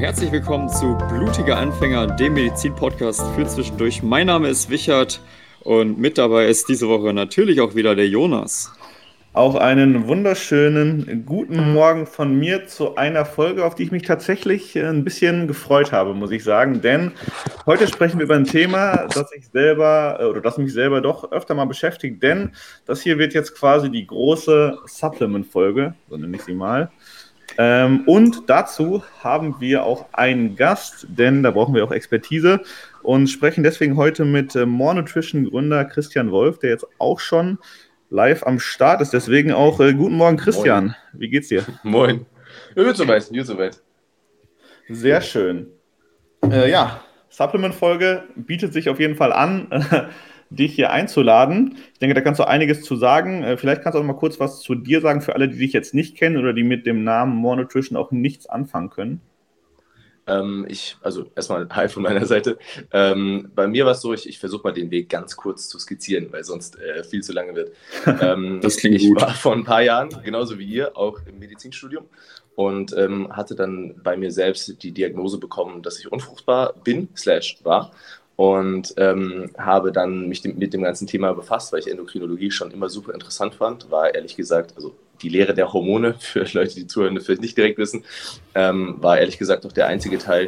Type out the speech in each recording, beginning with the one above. Herzlich willkommen zu Blutige Anfänger, dem Medizin-Podcast für zwischendurch. Mein Name ist Wichert und mit dabei ist diese Woche natürlich auch wieder der Jonas. Auch einen wunderschönen guten Morgen von mir zu einer Folge, auf die ich mich tatsächlich ein bisschen gefreut habe, muss ich sagen. Denn heute sprechen wir über ein Thema, das mich selber doch öfter mal beschäftigt. Denn das hier wird jetzt quasi die große Supplement-Folge, so nenne ich sie mal. Und dazu haben wir auch einen Gast, denn da brauchen wir auch Expertise und sprechen deswegen heute mit More Nutrition Gründer Christian Wolf, der jetzt auch schon live am Start ist. Deswegen auch guten Morgen, Christian. Moin. Wie geht's dir? Moin. Gut soweit. Sehr schön. Supplement-Folge bietet sich auf jeden Fall an, dich hier einzuladen. Ich denke, da kannst du einiges zu sagen. Vielleicht kannst du auch mal kurz was zu dir sagen, für alle, die dich jetzt nicht kennen oder die mit dem Namen More Nutrition auch nichts anfangen können. Also erstmal hi von meiner Seite. Bei mir war es so, ich versuche mal den Weg ganz kurz zu skizzieren, weil sonst viel zu lange wird. Das klingt gut. Ich war vor ein paar Jahren, genauso wie ihr, auch im Medizinstudium und hatte dann bei mir selbst die Diagnose bekommen, dass ich unfruchtbar bin/war. Und habe dann mich mit dem ganzen Thema befasst, weil ich Endokrinologie schon immer super interessant fand. War ehrlich gesagt, also die Lehre der Hormone, für Leute, die zuhören, die vielleicht nicht direkt wissen, war ehrlich gesagt auch der einzige Teil,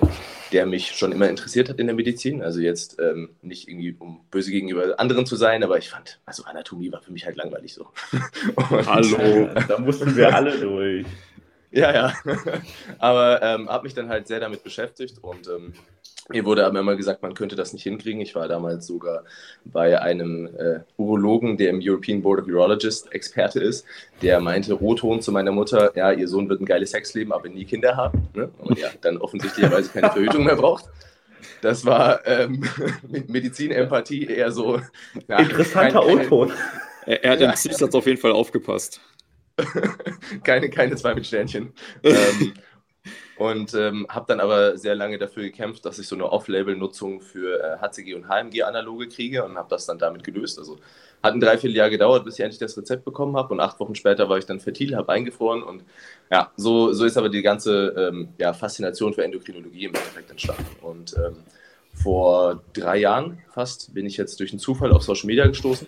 der mich schon immer interessiert hat in der Medizin. Also jetzt nicht irgendwie, um böse gegenüber anderen zu sein, aber ich fand, also Anatomie war für mich halt langweilig so. Und, hallo, da mussten wir alle durch. Ja. Aber habe mich dann halt sehr damit beschäftigt und mir wurde aber immer gesagt, man könnte das nicht hinkriegen. Ich war damals sogar bei einem Urologen, der im European Board of Urologists Experte ist, der meinte O-Ton zu meiner Mutter, ja, ihr Sohn wird ein geiles Sexleben, aber nie Kinder haben. Ne? Und ja, dann offensichtlicherweise keine Verhütung mehr braucht. Das war mit Medizin-Empathie eher so... Ja, interessanter O-Ton. Er hat im Zusatz auf jeden Fall aufgepasst. keine zwei mit Sternchen. Und habe dann aber sehr lange dafür gekämpft, dass ich so eine Off-Label-Nutzung für HCG und HMG-Analoge kriege und habe das dann damit gelöst. Also hat ein 3-4 Jahr gedauert, bis ich endlich das Rezept bekommen habe und 8 Wochen später war ich dann fertil, habe eingefroren und ja, so ist aber die ganze Faszination für Endokrinologie im Endeffekt entstanden. Und vor 3 Jahren fast bin ich jetzt durch einen Zufall auf Social Media gestoßen,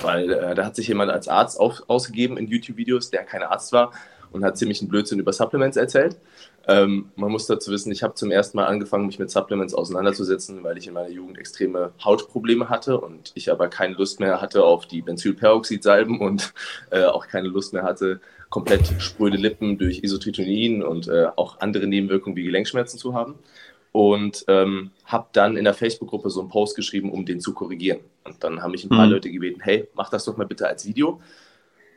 weil da hat sich jemand als Arzt ausgegeben in YouTube-Videos, der kein Arzt war und hat ziemlich einen Blödsinn über Supplements erzählt. Man muss dazu wissen, ich habe zum ersten Mal angefangen, mich mit Supplements auseinanderzusetzen, weil ich in meiner Jugend extreme Hautprobleme hatte und ich aber keine Lust mehr hatte auf die Benzylperoxidsalben und auch keine Lust mehr hatte, komplett spröde Lippen durch Isotretinoin und auch andere Nebenwirkungen wie Gelenkschmerzen zu haben. Und habe dann in der Facebook-Gruppe so einen Post geschrieben, um den zu korrigieren. Und dann haben mich ein paar Leute gebeten, hey, mach das doch mal bitte als Video.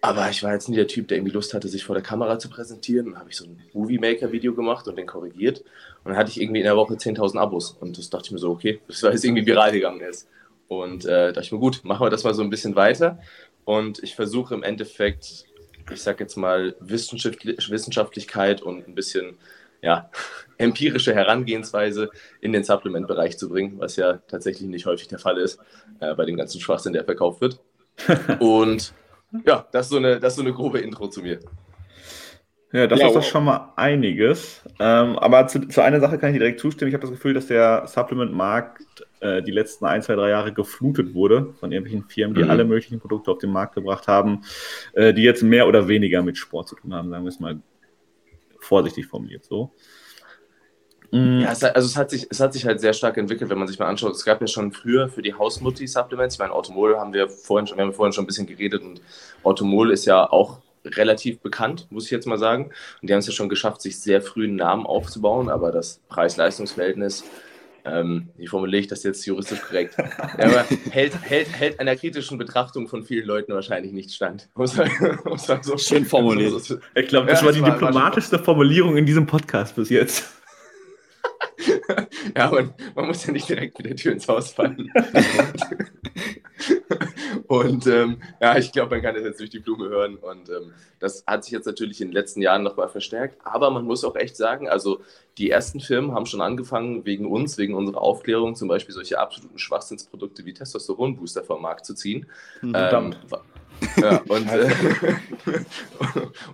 Aber ich war jetzt nie der Typ, der irgendwie Lust hatte, sich vor der Kamera zu präsentieren. Dann habe ich so ein Movie-Maker-Video gemacht und den korrigiert. Und dann hatte ich irgendwie in der Woche 10.000 Abos. Und das dachte ich mir so, okay, das war jetzt irgendwie viral gegangen ist. Und dachte ich mir, gut, machen wir das mal so ein bisschen weiter. Und ich versuche im Endeffekt, ich sag jetzt mal, Wissenschaftlichkeit und ein bisschen... ja, empirische Herangehensweise in den Supplement-Bereich zu bringen, was ja tatsächlich nicht häufig der Fall ist, bei dem ganzen Schwachsinn, der verkauft wird. Und ja, das ist so eine grobe Intro zu mir. Ja, das ist doch schon mal einiges. Aber zu einer Sache kann ich dir direkt zustimmen. Ich habe das Gefühl, dass der Supplement-Markt die letzten 1, 2, 3 Jahre geflutet wurde von irgendwelchen Firmen, die alle möglichen Produkte auf den Markt gebracht haben, die jetzt mehr oder weniger mit Sport zu tun haben, sagen wir es mal vorsichtig formuliert so. Ja, es hat sich halt sehr stark entwickelt, wenn man sich mal anschaut. Es gab ja schon früher für die Hausmutti-Supplements, ich meine, Orthomol haben wir vorhin schon ein bisschen geredet und Orthomol ist ja auch relativ bekannt, muss ich jetzt mal sagen. Und die haben es ja schon geschafft, sich sehr früh einen Namen aufzubauen, aber das Preis-Leistungs-Verhältnis, wie formuliere ich das jetzt juristisch korrekt? Ja, aber hält einer kritischen Betrachtung von vielen Leuten wahrscheinlich nicht stand. So schön formuliert. Ich glaube, das war die diplomatischste Formulierung in diesem Podcast bis jetzt. Ja, und man muss ja nicht direkt mit der Tür ins Haus fallen. Und ich glaube, man kann das jetzt durch die Blume hören und das hat sich jetzt natürlich in den letzten Jahren nochmal verstärkt, aber man muss auch echt sagen, also die ersten Firmen haben schon angefangen, wegen unserer Aufklärung zum Beispiel solche absoluten Schwachsinnsprodukte wie Testosteronbooster vom Markt zu ziehen. Ja,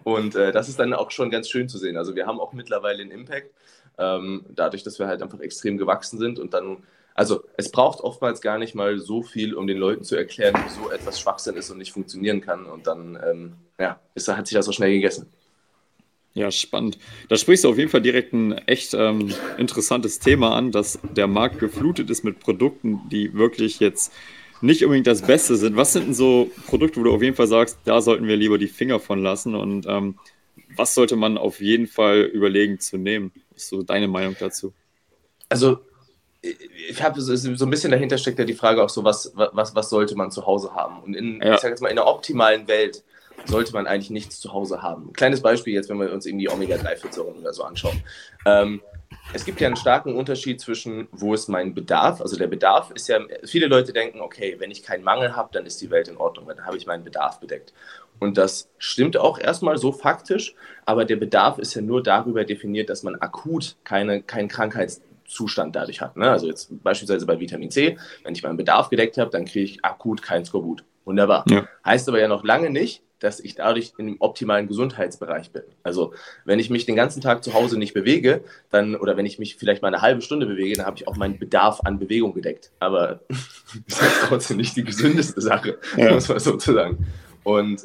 und das ist dann auch schon ganz schön zu sehen. Also wir haben auch mittlerweile einen Impact, dadurch, dass wir halt einfach extrem gewachsen sind. Und dann, also es braucht oftmals gar nicht mal so viel, um den Leuten zu erklären, wieso etwas Schwachsinn ist und nicht funktionieren kann. Und dann hat sich das so schnell gegessen. Ja, spannend. Da sprichst du auf jeden Fall direkt ein echt interessantes Thema an, dass der Markt geflutet ist mit Produkten, die wirklich jetzt nicht unbedingt das Beste sind. Was sind denn so Produkte, wo du auf jeden Fall sagst, da sollten wir lieber die Finger von lassen, und was sollte man auf jeden Fall überlegen zu nehmen? Was ist so deine Meinung dazu? Also ich habe so ein bisschen, dahinter steckt ja die Frage auch so, was sollte man zu Hause haben? Und ich sage jetzt mal, in der optimalen Welt sollte man eigentlich nichts zu Hause haben. Ein kleines Beispiel jetzt, wenn wir uns irgendwie Omega-3-Fettsäuren oder so anschauen. Es gibt ja einen starken Unterschied zwischen, wo ist mein Bedarf? Also der Bedarf ist ja, viele Leute denken, okay, wenn ich keinen Mangel habe, dann ist die Welt in Ordnung, dann habe ich meinen Bedarf bedeckt. Und das stimmt auch erstmal so faktisch, aber der Bedarf ist ja nur darüber definiert, dass man akut keinen Krankheitszustand dadurch hat. Ne? Also jetzt beispielsweise bei Vitamin C, wenn ich meinen Bedarf gedeckt habe, dann kriege ich akut keinen Skorbut. Wunderbar. Ja. Heißt aber ja noch lange nicht, dass ich dadurch im optimalen Gesundheitsbereich bin. Also wenn ich mich den ganzen Tag zu Hause nicht bewege, dann, oder wenn ich mich vielleicht mal eine halbe Stunde bewege, dann habe ich auch meinen Bedarf an Bewegung gedeckt. Aber das ist trotzdem nicht die gesündeste Sache, muss man sozusagen. Und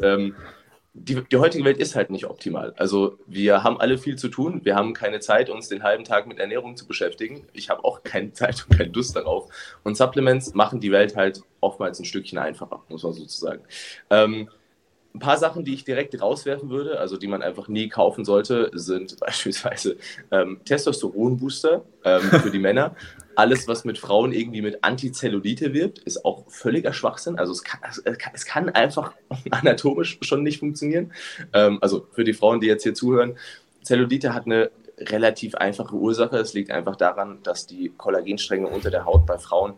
die heutige Welt ist halt nicht optimal. Also wir haben alle viel zu tun. Wir haben keine Zeit, uns den halben Tag mit Ernährung zu beschäftigen. Ich habe auch keine Zeit und keine Lust darauf. Und Supplements machen die Welt halt oftmals ein Stückchen einfacher, muss man sozusagen. Ein paar Sachen, die ich direkt rauswerfen würde, also die man einfach nie kaufen sollte, sind beispielsweise Testosteron-Booster für die Männer. Alles, was mit Frauen irgendwie mit Antizellulite wirkt, ist auch völliger Schwachsinn. Also es kann einfach anatomisch schon nicht funktionieren. Also für die Frauen, die jetzt hier zuhören, Zellulite hat eine relativ einfache Ursache. Es liegt einfach daran, dass die Kollagenstränge unter der Haut bei Frauen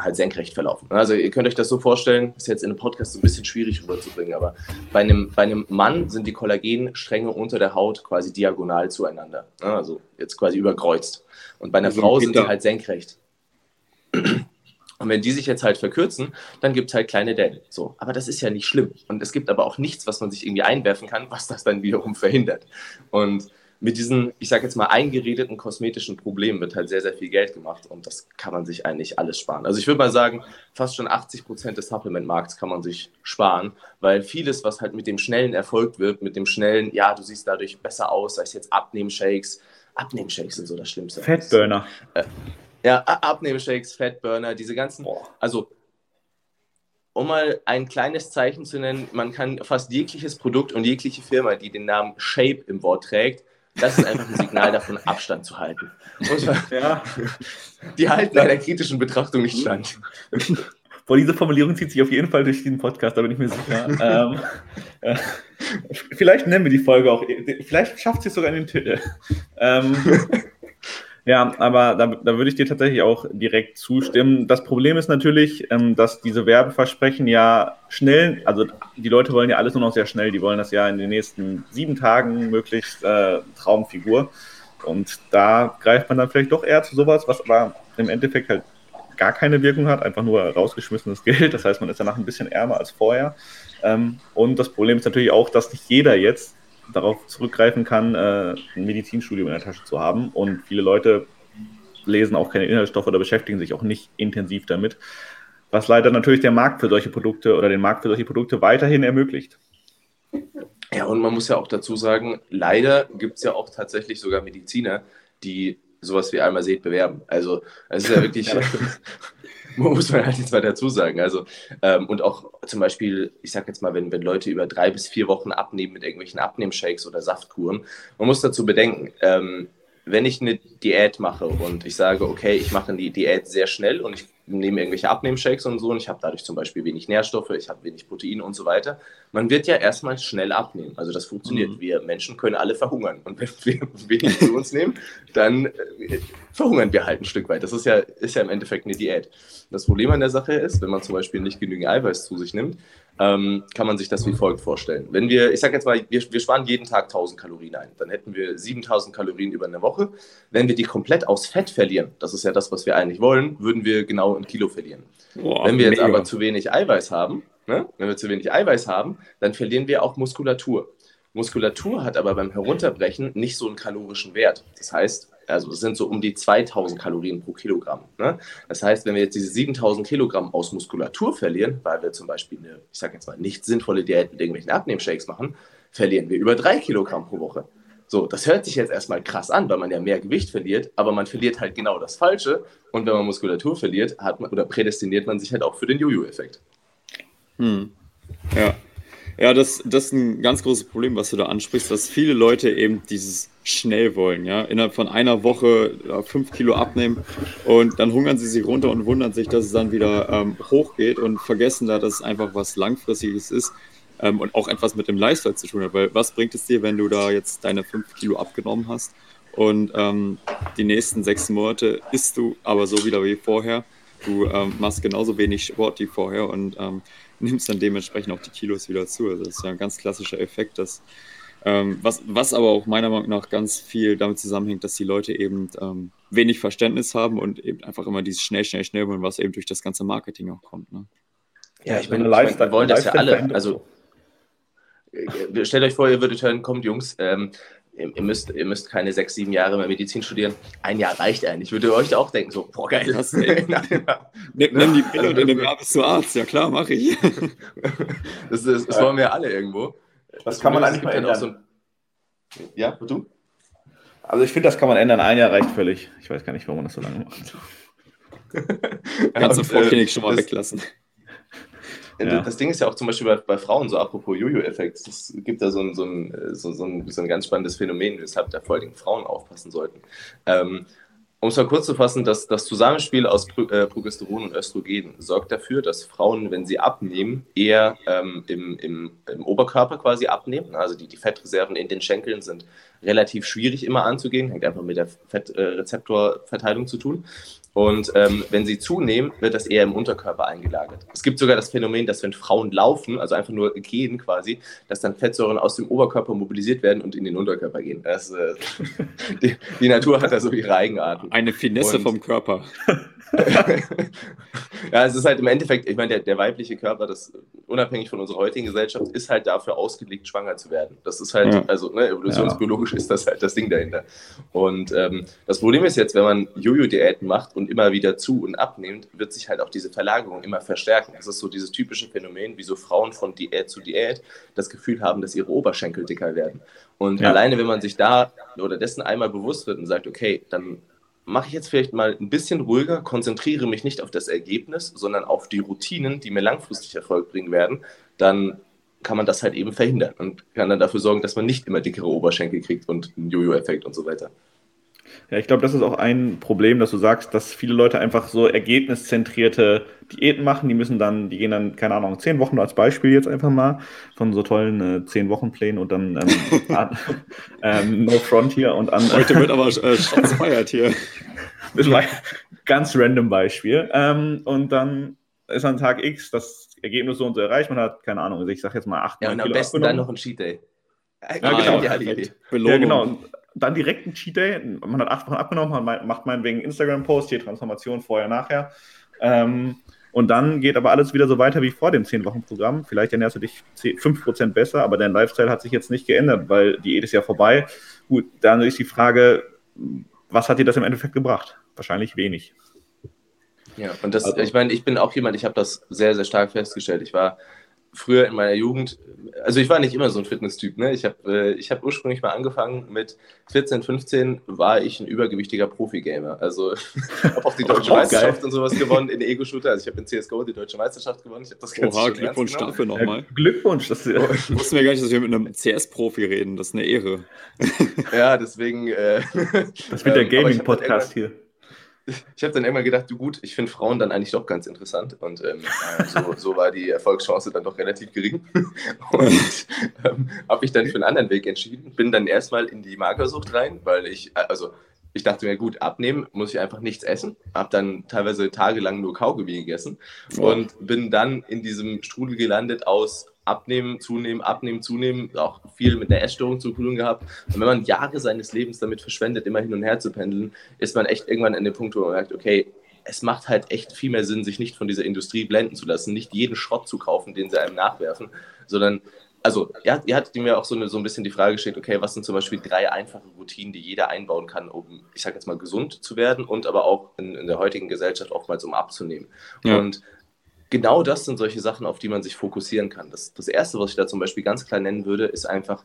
halt senkrecht verlaufen. Also ihr könnt euch das so vorstellen, ist jetzt in einem Podcast so ein bisschen schwierig rüberzubringen, aber bei einem Mann sind die Kollagenstränge unter der Haut quasi diagonal zueinander. Also jetzt quasi überkreuzt. Und bei einer Frau sind sie halt senkrecht. Und wenn die sich jetzt halt verkürzen, dann gibt es halt kleine Dellen. So. Aber das ist ja nicht schlimm. Und es gibt aber auch nichts, was man sich irgendwie einwerfen kann, was das dann wiederum verhindert. Und mit diesen, ich sage jetzt mal, eingeredeten kosmetischen Problemen wird halt sehr, sehr viel Geld gemacht, und das kann man sich eigentlich alles sparen. Also ich würde mal sagen, fast schon 80% des Supplementmarkts kann man sich sparen, weil vieles, was halt mit dem schnellen Erfolg wird, mit dem schnellen, ja, du siehst dadurch besser aus, sei es jetzt Abnehmshakes. Abnehmshakes sind so das Schlimmste. Fettburner. Abnehmshakes, Fettburner, diese ganzen, also um mal ein kleines Zeichen zu nennen, man kann fast jegliches Produkt und jegliche Firma, die den Namen Shape im Wort trägt, das ist einfach ein Signal davon, Abstand zu halten. Die halten einer kritischen Betrachtung nicht stand. Boah, diese Formulierung zieht sich auf jeden Fall durch diesen Podcast, da bin ich mir sicher. Vielleicht nennen wir die Folge auch, vielleicht schafft sie es sogar in den Titel. Ja, aber da würde ich dir tatsächlich auch direkt zustimmen. Das Problem ist natürlich, dass diese Werbeversprechen ja schnell, also die Leute wollen ja alles nur noch sehr schnell, die wollen das ja in den nächsten 7 Tagen möglichst Traumfigur. Und da greift man dann vielleicht doch eher zu sowas, was aber im Endeffekt halt gar keine Wirkung hat, einfach nur rausgeschmissenes Geld. Das heißt, man ist danach ein bisschen ärmer als vorher. Und das Problem ist natürlich auch, dass nicht jeder jetzt darauf zurückgreifen kann, ein Medizinstudium in der Tasche zu haben. Und viele Leute lesen auch keine Inhaltsstoffe oder beschäftigen sich auch nicht intensiv damit, was leider natürlich der Markt für solche Produkte oder den Markt für solche Produkte weiterhin ermöglicht. Ja, und man muss ja auch dazu sagen, leider gibt es ja auch tatsächlich sogar Mediziner, die sowas wie Almased bewerben. Also es ist ja wirklich, muss man halt jetzt mal dazu sagen. Also und auch zum Beispiel, ich sag jetzt mal, wenn Leute über 3 bis 4 Wochen abnehmen mit irgendwelchen Abnehmshakes oder Saftkuren, man muss dazu bedenken, wenn ich eine Diät mache und ich sage, okay, ich mache die Diät sehr schnell und ich nehme irgendwelche Abnehmshakes und so und ich habe dadurch zum Beispiel wenig Nährstoffe, ich habe wenig Proteine und so weiter. Man wird ja erstmal schnell abnehmen. Also das funktioniert. Wir Menschen können alle verhungern. Und wenn wir wenig zu uns nehmen, dann verhungern wir halt ein Stück weit. Das ist ja im Endeffekt eine Diät. Das Problem an der Sache ist, wenn man zum Beispiel nicht genügend Eiweiß zu sich nimmt, kann man sich das wie folgt vorstellen. Wenn wir, ich sage jetzt mal, wir sparen jeden Tag 1000 Kalorien ein, dann hätten wir 7000 Kalorien über eine Woche. Wenn wir die komplett aus Fett verlieren, das ist ja das, was wir eigentlich wollen, würden wir genau 1 Kilo verlieren. Boah, wenn wir jetzt aber zu wenig Eiweiß haben, Ne? Wenn wir zu wenig Eiweiß haben, dann verlieren wir auch Muskulatur. Muskulatur hat aber beim Herunterbrechen nicht so einen kalorischen Wert. Das heißt, also es sind so um die 2000 Kalorien pro Kilogramm. Ne? Das heißt, wenn wir jetzt diese 7000 Kilogramm aus Muskulatur verlieren, weil wir zum Beispiel eine, ich sage jetzt mal, nicht sinnvolle Diät mit irgendwelchen Abnehmshakes machen, verlieren wir über 3 Kilogramm pro Woche. So, das hört sich jetzt erstmal krass an, weil man ja mehr Gewicht verliert, aber man verliert halt genau das Falsche. Und wenn man Muskulatur verliert, hat man, oder prädestiniert man sich halt auch für den Jojo-Effekt. Hm. Ja. Ja, das ist ein ganz großes Problem, was du da ansprichst, dass viele Leute eben dieses schnell wollen, ja, innerhalb von einer Woche 5 Kilo abnehmen und dann hungern sie sich runter und wundern sich, dass es dann wieder hochgeht und vergessen da, dass es einfach was Langfristiges ist und auch etwas mit dem Lifestyle zu tun hat, weil was bringt es dir, wenn du da jetzt deine 5 Kilo abgenommen hast und die nächsten 6 Monate isst du aber so wieder wie vorher, du machst genauso wenig Sport wie vorher und nimmst dann dementsprechend auch die Kilos wieder zu. Also das ist ja ein ganz klassischer Effekt, dass, was aber auch meiner Meinung nach ganz viel damit zusammenhängt, dass die Leute eben wenig Verständnis haben und eben einfach immer dieses schnell, schnell, schnell, was eben durch das ganze Marketing auch kommt. Ne? Ja, ich meine, wir wollen das ja alle. Also stellt euch vor, ihr würdet hören, kommt Jungs, ihr müsst keine 6-7 Jahre mehr Medizin studieren. 1 Jahr reicht eigentlich. Würdet ihr euch auch denken, so, boah, geil. Das, nimm die Pille und in einem Jahr bist du Arzt. Ja klar, mache ich. Das wollen wir alle irgendwo. Das kann man eigentlich mal ändern. Ja, und du? Also ich finde, das kann man ändern. 1 Jahr reicht völlig. Ich weiß gar nicht, warum man das so lange macht. Kannst du Vorklinik schon mal weglassen. Ja. Das Ding ist ja auch zum Beispiel bei Frauen, so apropos Jojo-Effekt, es gibt da so ein ganz spannendes Phänomen, weshalb da vor allem Frauen aufpassen sollten. Um es mal kurz zu fassen, das Zusammenspiel aus Progesteron und Östrogen sorgt dafür, dass Frauen, wenn sie abnehmen, eher im Oberkörper quasi abnehmen. Also die Fettreserven in den Schenkeln sind relativ schwierig immer anzugehen, hängt einfach mit der Fettrezeptorverteilung zu tun. Und wenn sie zunehmen, wird das eher im Unterkörper eingelagert. Es gibt sogar das Phänomen, dass wenn Frauen laufen, also einfach nur gehen quasi, dass dann Fettsäuren aus dem Oberkörper mobilisiert werden und in den Unterkörper gehen. Das, die Natur hat da so ihre Eigenarten. Eine Finesse vom Körper. Ja, es ist halt im Endeffekt, ich meine, der weibliche Körper, das unabhängig von unserer heutigen Gesellschaft, ist halt dafür ausgelegt, schwanger zu werden. Das ist halt, ja. Also ne, evolutionsbiologisch ist das halt das Ding dahinter. Und das Problem ist jetzt, wenn man Jojo-Diäten macht und immer wieder zu und abnimmt, wird sich halt auch diese Verlagerung immer verstärken. Das ist so dieses typische Phänomen, wie so Frauen von Diät zu Diät das Gefühl haben, dass ihre Oberschenkel dicker werden. Und alleine, wenn man sich da oder dessen einmal bewusst wird und sagt, okay, dann mache ich jetzt vielleicht mal ein bisschen ruhiger, konzentriere mich nicht auf das Ergebnis, sondern auf die Routinen, die mir langfristig Erfolg bringen werden, dann kann man das halt eben verhindern und kann dann dafür sorgen, dass man nicht immer dickere Oberschenkel kriegt und einen Jojo-Effekt und so weiter. Ja, ich glaube, das ist auch ein Problem, dass du sagst, dass viele Leute einfach so ergebniszentrierte Diäten machen, die gehen dann, keine Ahnung, 10 Wochen als Beispiel jetzt einfach mal, von so tollen 10-Wochen-Plänen und dann No Front hier und an... Heute wird aber Schatz feiert hier. Das war ein ganz random Beispiel. Und dann ist an Tag X das Ergebnis so und so erreicht, man hat, keine Ahnung, ich sage jetzt mal 8 Kilo. Ja, und am besten abgenommen. Dann noch ein Cheat Day. Ja, genau. Ja, genau. Dann direkt ein Cheat Day, man hat 8 Wochen abgenommen, man macht meinetwegen Instagram-Post, hier Transformation vorher, nachher. Und dann geht aber alles wieder so weiter wie vor dem 10-Wochen-Programm. Vielleicht ernährst du dich 5% besser, aber dein Lifestyle hat sich jetzt nicht geändert, weil Diät ist ja vorbei. Gut, dann ist die Frage, was hat dir das im Endeffekt gebracht? Wahrscheinlich wenig. Ja, und das, also, ich meine, ich bin auch jemand, ich habe das sehr, sehr stark festgestellt. Ich war früher in meiner Jugend, also ich war nicht immer so ein Fitness-Typ, ne? Ich hab ursprünglich mal angefangen, mit 14, 15 war ich ein übergewichtiger Profi-Gamer. Also habe auch die deutsche Meisterschaft und sowas gewonnen in Ego-Shooter. Also ich habe in CSGO die deutsche Meisterschaft gewonnen. Ich habe das ganz schön Glückwunsch dafür nochmal. Glückwunsch. Wussten wir gar nicht, dass wir mit einem CS-Profi reden. Das ist eine Ehre. Ja, deswegen... das wird der Gaming-Podcast hier. Ich habe dann irgendwann gedacht, du gut, ich finde Frauen dann eigentlich doch ganz interessant und so war die Erfolgschance dann doch relativ gering und habe ich dann für einen anderen Weg entschieden, bin dann erstmal in die Magersucht rein, weil ich dachte mir, gut, abnehmen muss ich einfach nichts essen, habe dann teilweise tagelang nur Kaugummi gegessen und bin dann in diesem Strudel gelandet aus abnehmen, zunehmen, auch viel mit einer Essstörung zu tun gehabt. Und wenn man Jahre seines Lebens damit verschwendet, immer hin und her zu pendeln, ist man echt irgendwann an dem Punkt, wo man merkt, okay, es macht halt echt viel mehr Sinn, sich nicht von dieser Industrie blenden zu lassen, nicht jeden Schrott zu kaufen, den sie einem nachwerfen, sondern, also ihr hattet mir auch so ein bisschen die Frage gestellt, okay, was sind zum Beispiel 3 einfache Routinen, die jeder einbauen kann, um, ich sag jetzt mal, gesund zu werden und aber auch in der heutigen Gesellschaft oftmals, um abzunehmen. Ja. Und genau das sind solche Sachen, auf die man sich fokussieren kann. Das Erste, was ich da zum Beispiel ganz klar nennen würde, ist einfach,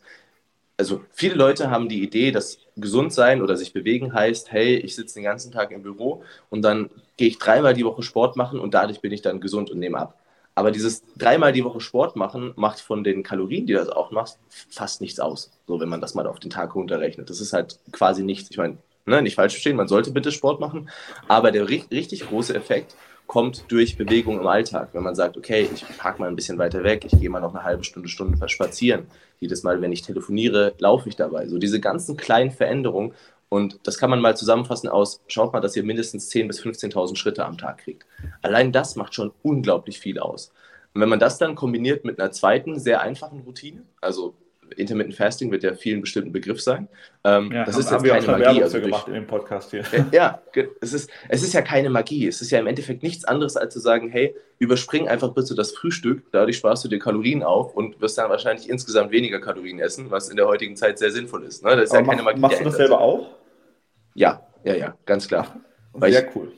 also viele Leute haben die Idee, dass gesund sein oder sich bewegen heißt, hey, ich sitze den ganzen Tag im Büro und dann gehe ich 3-mal die Woche Sport machen und dadurch bin ich dann gesund und nehme ab. Aber dieses 3-mal die Woche Sport machen macht von den Kalorien, die das auch macht, fast nichts aus, so wenn man das mal auf den Tag runterrechnet. Das ist halt quasi nichts. Ich meine, ne, nicht falsch verstehen, man sollte bitte Sport machen, aber der richtig große Effekt kommt durch Bewegung im Alltag. Wenn man sagt, okay, ich parke mal ein bisschen weiter weg, ich gehe mal noch eine halbe Stunde spazieren. Jedes Mal, wenn ich telefoniere, laufe ich dabei. So diese ganzen kleinen Veränderungen. Und das kann man mal zusammenfassen aus, schaut mal, dass ihr mindestens 10.000 bis 15.000 Schritte am Tag kriegt. Allein das macht schon unglaublich viel aus. Und wenn man das dann kombiniert mit einer zweiten, sehr einfachen Routine, also Intermittent Fasting wird ja vielen bestimmten Begriff sein. Das ist jetzt keine Magie. Also gemacht in dem Podcast hier. Ja, es ist ja keine Magie. Es ist ja im Endeffekt nichts anderes, als zu sagen, hey, überspring einfach bitte das Frühstück, dadurch sparst du dir Kalorien auf und wirst dann wahrscheinlich insgesamt weniger Kalorien essen, was in der heutigen Zeit sehr sinnvoll ist. Ne? Das ist aber ja keine Magie. Machst du das selber auch? Ja, ganz klar. Sehr cool.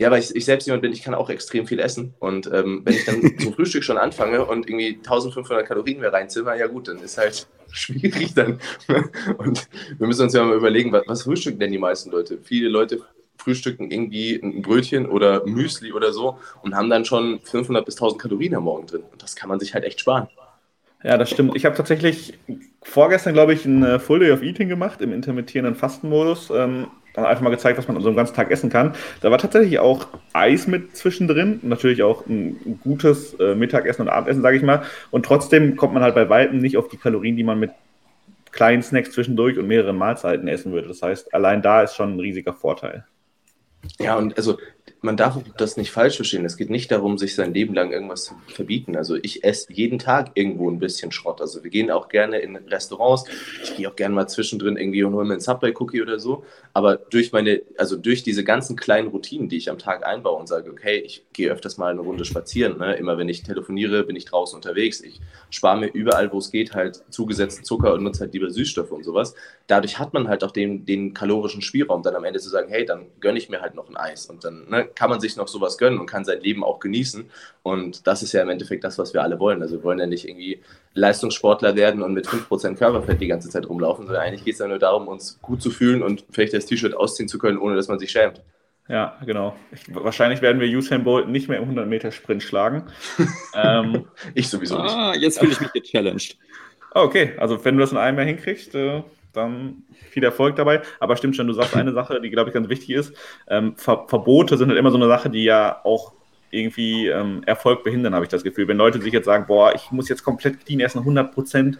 Ja, weil ich selbst jemand bin, ich kann auch extrem viel essen. Und wenn ich dann zum Frühstück schon anfange und irgendwie 1500 Kalorien mehr reinzimmer, ja gut, dann ist halt schwierig dann. Und wir müssen uns ja mal überlegen, was frühstücken denn die meisten Leute? Viele Leute frühstücken irgendwie ein Brötchen oder Müsli oder so und haben dann schon 500 bis 1000 Kalorien am Morgen drin. Und das kann man sich halt echt sparen. Ja, das stimmt. Ich habe tatsächlich vorgestern, glaube ich, ein Full Day of Eating gemacht im intermittierenden Fastenmodus. Einfach mal gezeigt, was man so einen ganzen Tag essen kann. Da war tatsächlich auch Eis mit zwischendrin, natürlich auch ein gutes Mittagessen und Abendessen, sage ich mal. Und trotzdem kommt man halt bei Weitem nicht auf die Kalorien, die man mit kleinen Snacks zwischendurch und mehreren Mahlzeiten essen würde. Das heißt, allein da ist schon ein riesiger Vorteil. Ja, und also man darf das nicht falsch verstehen. Es geht nicht darum, sich sein Leben lang irgendwas zu verbieten. Also ich esse jeden Tag irgendwo ein bisschen Schrott. Also wir gehen auch gerne in Restaurants. Ich gehe auch gerne mal zwischendrin irgendwie und hole mir einen Subway-Cookie oder so. Aber durch diese ganzen kleinen Routinen, die ich am Tag einbaue und sage, okay, ich gehe öfters mal eine Runde spazieren. Ne? Immer wenn ich telefoniere, bin ich draußen unterwegs. Ich spare mir überall, wo es geht, halt zugesetzten Zucker und nutze halt lieber Süßstoffe und sowas. Dadurch hat man halt auch den kalorischen Spielraum, dann am Ende zu sagen, hey, dann gönne ich mir halt noch ein Eis und dann, ne, kann man sich noch sowas gönnen und kann sein Leben auch genießen. Und das ist ja im Endeffekt das, was wir alle wollen. Also wir wollen ja nicht irgendwie Leistungssportler werden und mit 5% Körperfett die ganze Zeit rumlaufen, sondern eigentlich geht es ja nur darum, uns gut zu fühlen und vielleicht das T-Shirt ausziehen zu können, ohne dass man sich schämt. Ja, genau. Wahrscheinlich werden wir Usain Bolt nicht mehr im 100-Meter-Sprint schlagen. Ich sowieso nicht. Jetzt fühle ich mich gechallenged. Okay, also wenn du das in einem Jahr hinkriegst... Dann viel Erfolg dabei, aber stimmt schon, du sagst eine Sache, die, glaube ich, ganz wichtig ist, Verbote sind halt immer so eine Sache, die ja auch irgendwie Erfolg behindern, habe ich das Gefühl. Wenn Leute sich jetzt sagen, boah, ich muss jetzt komplett clean essen, 100%,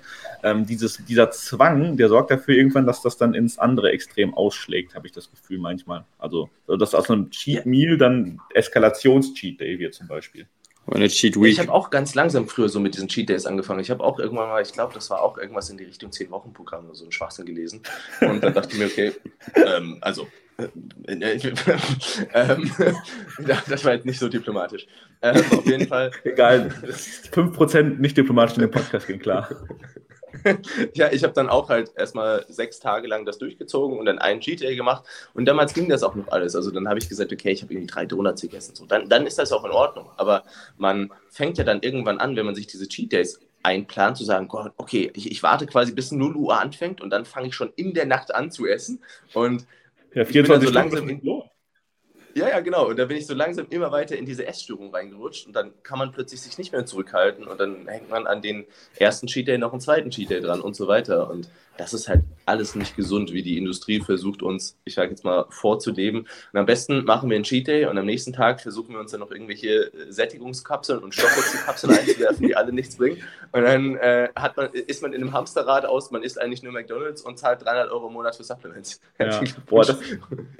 dieser Zwang, der sorgt dafür irgendwann, dass das dann ins andere Extrem ausschlägt, habe ich das Gefühl manchmal. Also, dass aus einem Cheat Meal dann Eskalations-Cheat Day wird zum Beispiel. Ich habe auch ganz langsam früher so mit diesen Cheat Days angefangen. Ich habe auch irgendwann mal, ich glaube, das war auch irgendwas in die Richtung 10-Wochen-Programm oder so ein Schwachsinn gelesen. Und dann dachte ich mir, okay, das war jetzt nicht so diplomatisch. Auf jeden Fall. Egal, 5% nicht diplomatisch in dem Podcast ging klar. Ja, ich habe dann auch halt erstmal 6 Tage lang das durchgezogen und dann einen Cheat Day gemacht und damals ging das auch noch alles, also dann habe ich gesagt, okay, ich habe irgendwie 3 Donuts gegessen, so, dann ist das auch in Ordnung, aber man fängt ja dann irgendwann an, wenn man sich diese Cheat Days einplant, zu sagen, Gott, okay, ich warte quasi bis 0 Uhr anfängt und dann fange ich schon in der Nacht an zu essen und ja, 24 Stunden so langsam Ja, genau. Und da bin ich so langsam immer weiter in diese Essstörung reingerutscht und dann kann man plötzlich sich nicht mehr zurückhalten und dann hängt man an den ersten Cheat Day noch einen zweiten Cheat Day dran und so weiter. Und das ist halt alles nicht gesund, wie die Industrie versucht uns, ich sage jetzt mal, vorzuleben. Und am besten machen wir einen Cheat Day und am nächsten Tag versuchen wir uns dann noch irgendwelche Sättigungskapseln und Stoffwechselkapseln einzuwerfen, die alle nichts bringen. Und dann ist man in einem Hamsterrad aus, man isst eigentlich nur McDonald's und zahlt 300 Euro im Monat für Supplements. Ja. Boah, das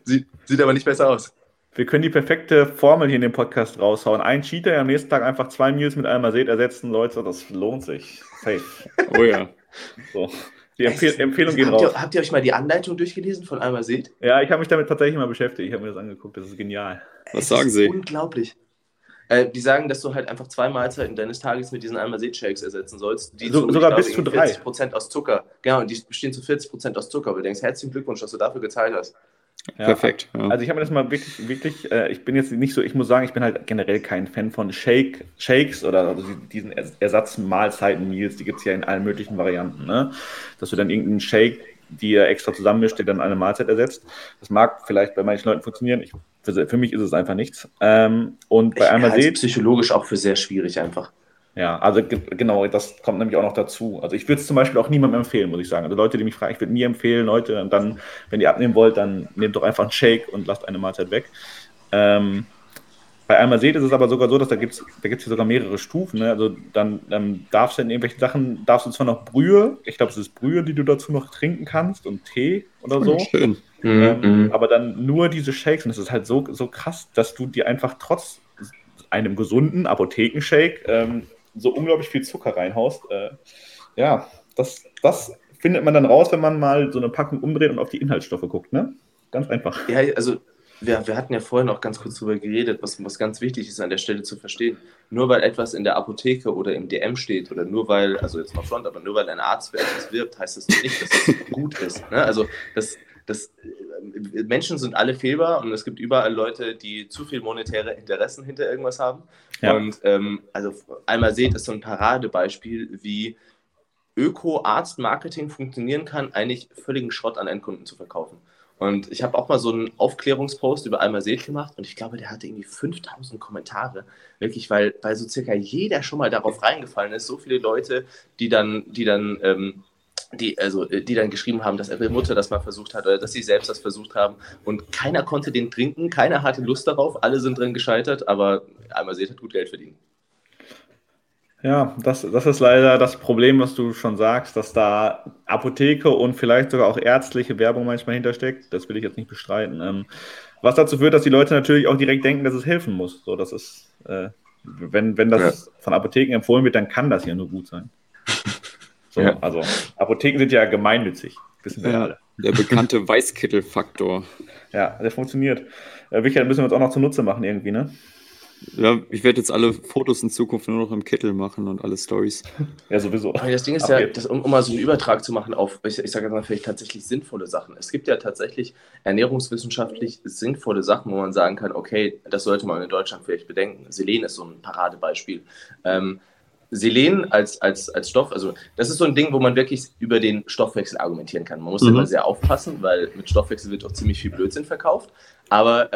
sieht aber nicht besser aus. Wir können die perfekte Formel hier in dem Podcast raushauen. Ein Cheater, am nächsten Tag einfach 2 Meals mit Almased ersetzen. Leute, das lohnt sich. Safe. Oh ja. So. Die Empfehlung geht raus. Habt ihr euch mal die Anleitung durchgelesen von Almased? Ja, ich habe mich damit tatsächlich mal beschäftigt. Ich habe mir das angeguckt. Das ist genial. Was sagen sie? Unglaublich. Die sagen, dass du halt einfach 2 Mahlzeiten deines Tages mit diesen Almased-Shakes ersetzen sollst. Die sogar bis zu 3. 40% aus Zucker. Genau, und die bestehen zu 40% aus Zucker. Du denkst, herzlichen Glückwunsch, dass du dafür gezahlt hast. Ja, perfekt. Ja. Also ich habe mir das mal wirklich ich bin jetzt nicht so, ich muss sagen, ich bin halt generell kein Fan von Shakes oder also diesen Ersatzmahlzeiten-Meals, die gibt es ja in allen möglichen Varianten, ne? Dass du dann irgendeinen Shake, die ihr extra zusammenmischt, der dann eine Mahlzeit ersetzt. Das mag vielleicht bei manchen Leuten funktionieren, für mich ist es einfach nichts. Und bei einmal seht... psychologisch auch für sehr schwierig einfach. Ja, also genau, das kommt nämlich auch noch dazu. Also ich würde es zum Beispiel auch niemandem empfehlen, muss ich sagen. Also Leute, die mich fragen, ich würde nie empfehlen, Leute, und dann, wenn ihr abnehmen wollt, dann nehmt doch einfach einen Shake und lasst eine Mahlzeit weg. Bei Almased ist es aber sogar so, dass da gibt's hier sogar mehrere Stufen, ne? Also dann darfst du in irgendwelchen Sachen, zwar noch Brühe, ich glaube, es ist Brühe, die du dazu noch trinken kannst und Tee oder so. Schön. Aber dann nur diese Shakes, und das ist halt so krass, dass du dir einfach trotz einem gesunden Apothekenshake so unglaublich viel Zucker reinhaust. Ja, das findet man dann raus, wenn man mal so eine Packung umdreht und auf die Inhaltsstoffe guckt, ne? Ganz einfach. Ja, also... Wir hatten ja vorhin auch ganz kurz drüber geredet, was ganz wichtig ist an der Stelle zu verstehen. Nur weil etwas in der Apotheke oder im DM steht oder nur weil, also jetzt mal front, aber nur weil ein Arzt für etwas wirbt, heißt das nicht, dass es gut ist. Ne? Also das Menschen sind alle fehlbar und es gibt überall Leute, die zu viel monetäre Interessen hinter irgendwas haben. Ja. Und also Almased ist so ein Paradebeispiel, wie Öko-Arzt-Marketing funktionieren kann, eigentlich völligen Schrott an Endkunden zu verkaufen. Und ich habe auch mal so einen Aufklärungspost über Almased gemacht und ich glaube, der hatte irgendwie 5000 Kommentare. Wirklich, weil so circa jeder schon mal darauf reingefallen ist. So viele Leute, die dann geschrieben haben, dass ihre Mutter das mal versucht hat oder dass sie selbst das versucht haben. Und keiner konnte den trinken, keiner hatte Lust darauf, alle sind drin gescheitert, aber Almased hat gut Geld verdient. Ja, das ist leider das Problem, was du schon sagst, dass da Apotheke und vielleicht sogar auch ärztliche Werbung manchmal hintersteckt. Das will ich jetzt nicht bestreiten. Was dazu führt, dass die Leute natürlich auch direkt denken, dass es helfen muss. So, das ist, wenn das von Apotheken empfohlen wird, dann kann das ja nur gut sein. So, ja. Also Apotheken sind ja gemeinnützig, wissen wir alle. Der bekannte Weißkittel-Faktor. Ja, der funktioniert. Wichtig, müssen wir uns auch noch zunutze machen irgendwie, ne? Ja, ich werde jetzt alle Fotos in Zukunft nur noch im Kittel machen und alle Stories. Ja, sowieso. Aber das Ding ist ja, dass, um mal so einen Übertrag zu machen auf, ich sage jetzt mal, vielleicht tatsächlich sinnvolle Sachen. Es gibt ja tatsächlich ernährungswissenschaftlich sinnvolle Sachen, wo man sagen kann, okay, das sollte man in Deutschland vielleicht bedenken. Selen ist so ein Paradebeispiel. Selen als Stoff, also das ist so ein Ding, wo man wirklich über den Stoffwechsel argumentieren kann. Man muss immer sehr aufpassen, weil mit Stoffwechsel wird auch ziemlich viel Blödsinn verkauft. Aber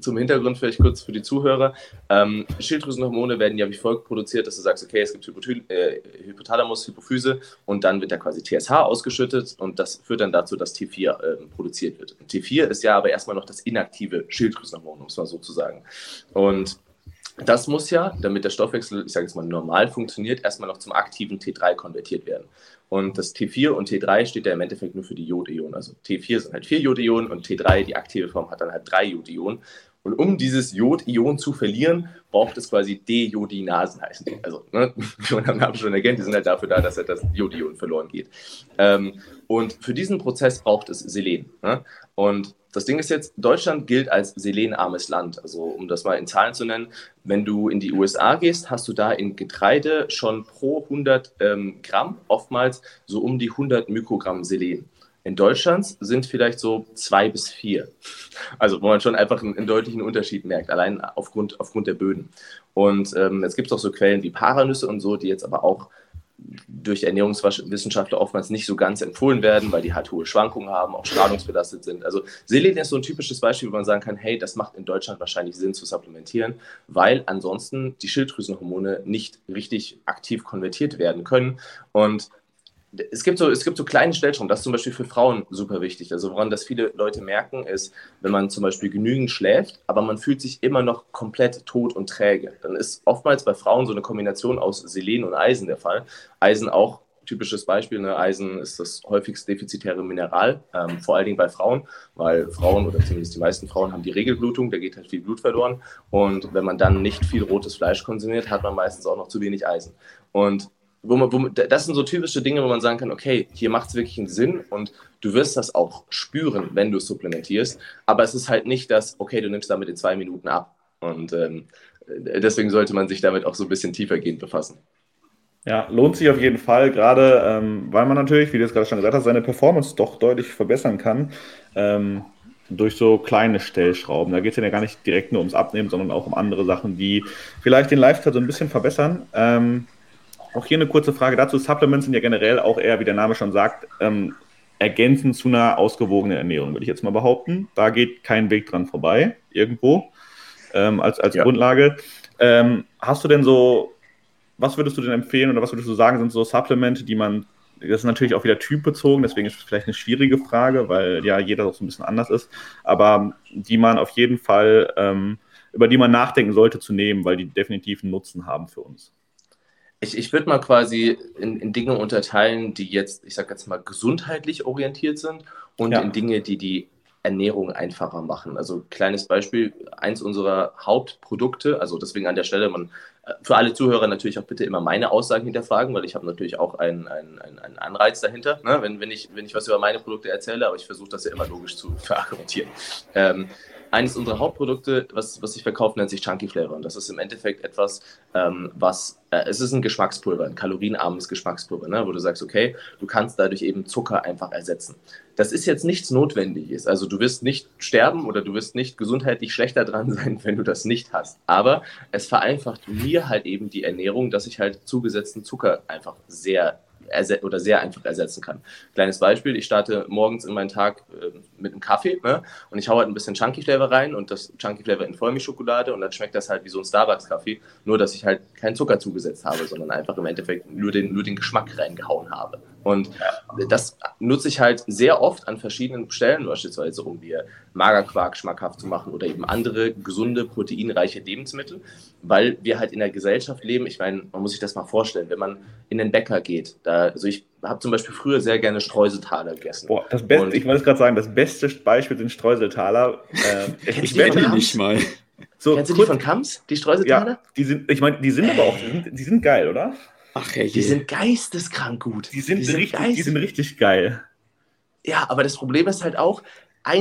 zum Hintergrund vielleicht kurz für die Zuhörer, Schilddrüsenhormone werden ja wie folgt produziert, dass du sagst, okay, es gibt Hypothalamus, Hypophyse und dann wird da quasi TSH ausgeschüttet und das führt dann dazu, dass T4 produziert wird. Und T4 ist ja aber erstmal noch das inaktive Schilddrüsenhormon, um es mal so zu sagen. Und das muss ja, damit der Stoffwechsel, ich sage jetzt mal normal funktioniert, erstmal noch zum aktiven T3 konvertiert werden. Und das T4 und T3 steht ja im Endeffekt nur für die Jodionen. Also T4 sind halt 4 Jodionen und T3, die aktive Form, hat dann halt 3 Jodionen. Und um dieses Jodion zu verlieren, braucht es quasi Dejodinasen, heißen die. Also, ne, wie man am Namen schon erkennt, die sind halt dafür da, dass halt das Jodion verloren geht. Und für diesen Prozess braucht es Selen. Ne? Und das Ding ist jetzt, Deutschland gilt als selenarmes Land. Also um das mal in Zahlen zu nennen, wenn du in die USA gehst, hast du da in Getreide schon pro 100 Gramm oftmals so um die 100 Mikrogramm Selen. In Deutschland sind vielleicht so 2 bis 4. Also wo man schon einfach einen deutlichen Unterschied merkt, allein aufgrund der Böden. Und jetzt gibt es auch so Quellen wie Paranüsse und so, die jetzt aber auch durch Ernährungswissenschaftler oftmals nicht so ganz empfohlen werden, weil die halt hohe Schwankungen haben, auch strahlungsbelastet sind. Also Selen ist so ein typisches Beispiel, wo man sagen kann, hey, das macht in Deutschland wahrscheinlich Sinn zu supplementieren, weil ansonsten die Schilddrüsenhormone nicht richtig aktiv konvertiert werden können. Und es gibt so kleine Stellschrauben, das ist zum Beispiel für Frauen super wichtig. Also woran das viele Leute merken, ist, wenn man zum Beispiel genügend schläft, aber man fühlt sich immer noch komplett tot und träge. Dann ist oftmals bei Frauen so eine Kombination aus Selen und Eisen der Fall. Eisen auch, typisches Beispiel, ne? Eisen ist das häufigst defizitäre Mineral, vor allen Dingen bei Frauen, weil Frauen oder zumindest die meisten Frauen haben die Regelblutung, da geht halt viel Blut verloren. Und wenn man dann nicht viel rotes Fleisch konsumiert, hat man meistens auch noch zu wenig Eisen. Und Das sind so typische Dinge, wo man sagen kann, okay, hier macht es wirklich einen Sinn und du wirst das auch spüren, wenn du es supplementierst, aber es ist halt nicht das, okay, du nimmst damit in 2 Minuten ab und deswegen sollte man sich damit auch so ein bisschen tiefergehend befassen. Ja, lohnt sich auf jeden Fall, gerade weil man natürlich, wie du es gerade schon gesagt hast, seine Performance doch deutlich verbessern kann durch so kleine Stellschrauben. Da geht es ja gar nicht direkt nur ums Abnehmen, sondern auch um andere Sachen, die vielleicht den Lifestyle so ein bisschen verbessern. Auch hier eine kurze Frage dazu. Supplements sind ja generell auch eher, wie der Name schon sagt, ergänzend zu einer ausgewogenen Ernährung, würde ich jetzt mal behaupten. Da geht kein Weg dran vorbei, irgendwo, als ja. Grundlage. Hast du denn so, was würdest du denn empfehlen oder was würdest du sagen, sind so Supplemente, die man, das ist natürlich auch wieder typbezogen, deswegen ist es vielleicht eine schwierige Frage, weil ja jeder auch so ein bisschen anders ist, aber die man auf jeden Fall, über die man nachdenken sollte zu nehmen, weil die definitiv einen Nutzen haben für uns. Ich würde mal quasi in Dinge unterteilen, die jetzt, ich sage jetzt mal, gesundheitlich orientiert sind und in Dinge, die die Ernährung einfacher machen. Also kleines Beispiel, eins unserer Hauptprodukte, also deswegen an der Stelle, für alle Zuhörer natürlich auch bitte immer meine Aussagen hinterfragen, weil ich habe natürlich auch einen Anreiz dahinter, ne? wenn ich was über meine Produkte erzähle, aber ich versuche das ja immer logisch zu verargumentieren. Eines unserer Hauptprodukte, was ich verkaufe, nennt sich Chunky Flavor. Und das ist im Endeffekt etwas, es ist ein Geschmackspulver, ein kalorienarmes Geschmackspulver, ne, wo du sagst, okay, du kannst dadurch eben Zucker einfach ersetzen. Das ist jetzt nichts Notwendiges. Also du wirst nicht sterben oder du wirst nicht gesundheitlich schlechter dran sein, wenn du das nicht hast. Aber es vereinfacht mir halt eben die Ernährung, dass ich halt zugesetzten Zucker einfach sehr einfach ersetzen kann. Kleines Beispiel, ich starte morgens in meinen Tag mit einem Kaffee, ne? Und ich haue halt ein bisschen Chunky Flavor rein und das Chunky Flavor in Vollmilchschokolade und dann schmeckt das halt wie so ein Starbucks-Kaffee, nur dass ich halt keinen Zucker zugesetzt habe, sondern einfach im Endeffekt nur den Geschmack reingehauen habe. Und das nutze ich halt sehr oft an verschiedenen Stellen, beispielsweise um mir Magerquark schmackhaft zu machen oder eben andere gesunde, proteinreiche Lebensmittel, weil wir halt in der Gesellschaft leben. Ich meine, man muss sich das mal vorstellen, wenn man in den Bäcker geht, also ich habe zum Beispiel früher sehr gerne Streuseltaler gegessen. Boah, das Beste, ich wollte es gerade sagen, das beste Beispiel sind Streuseltaler. Ich werde die nicht mal. So, kennst du die von Kamps, die Streuseltaler? Ja, die sind geil, oder? Ach, hey, die sind geisteskrank gut. Die sind richtig geil. Ja, aber das Problem ist halt auch,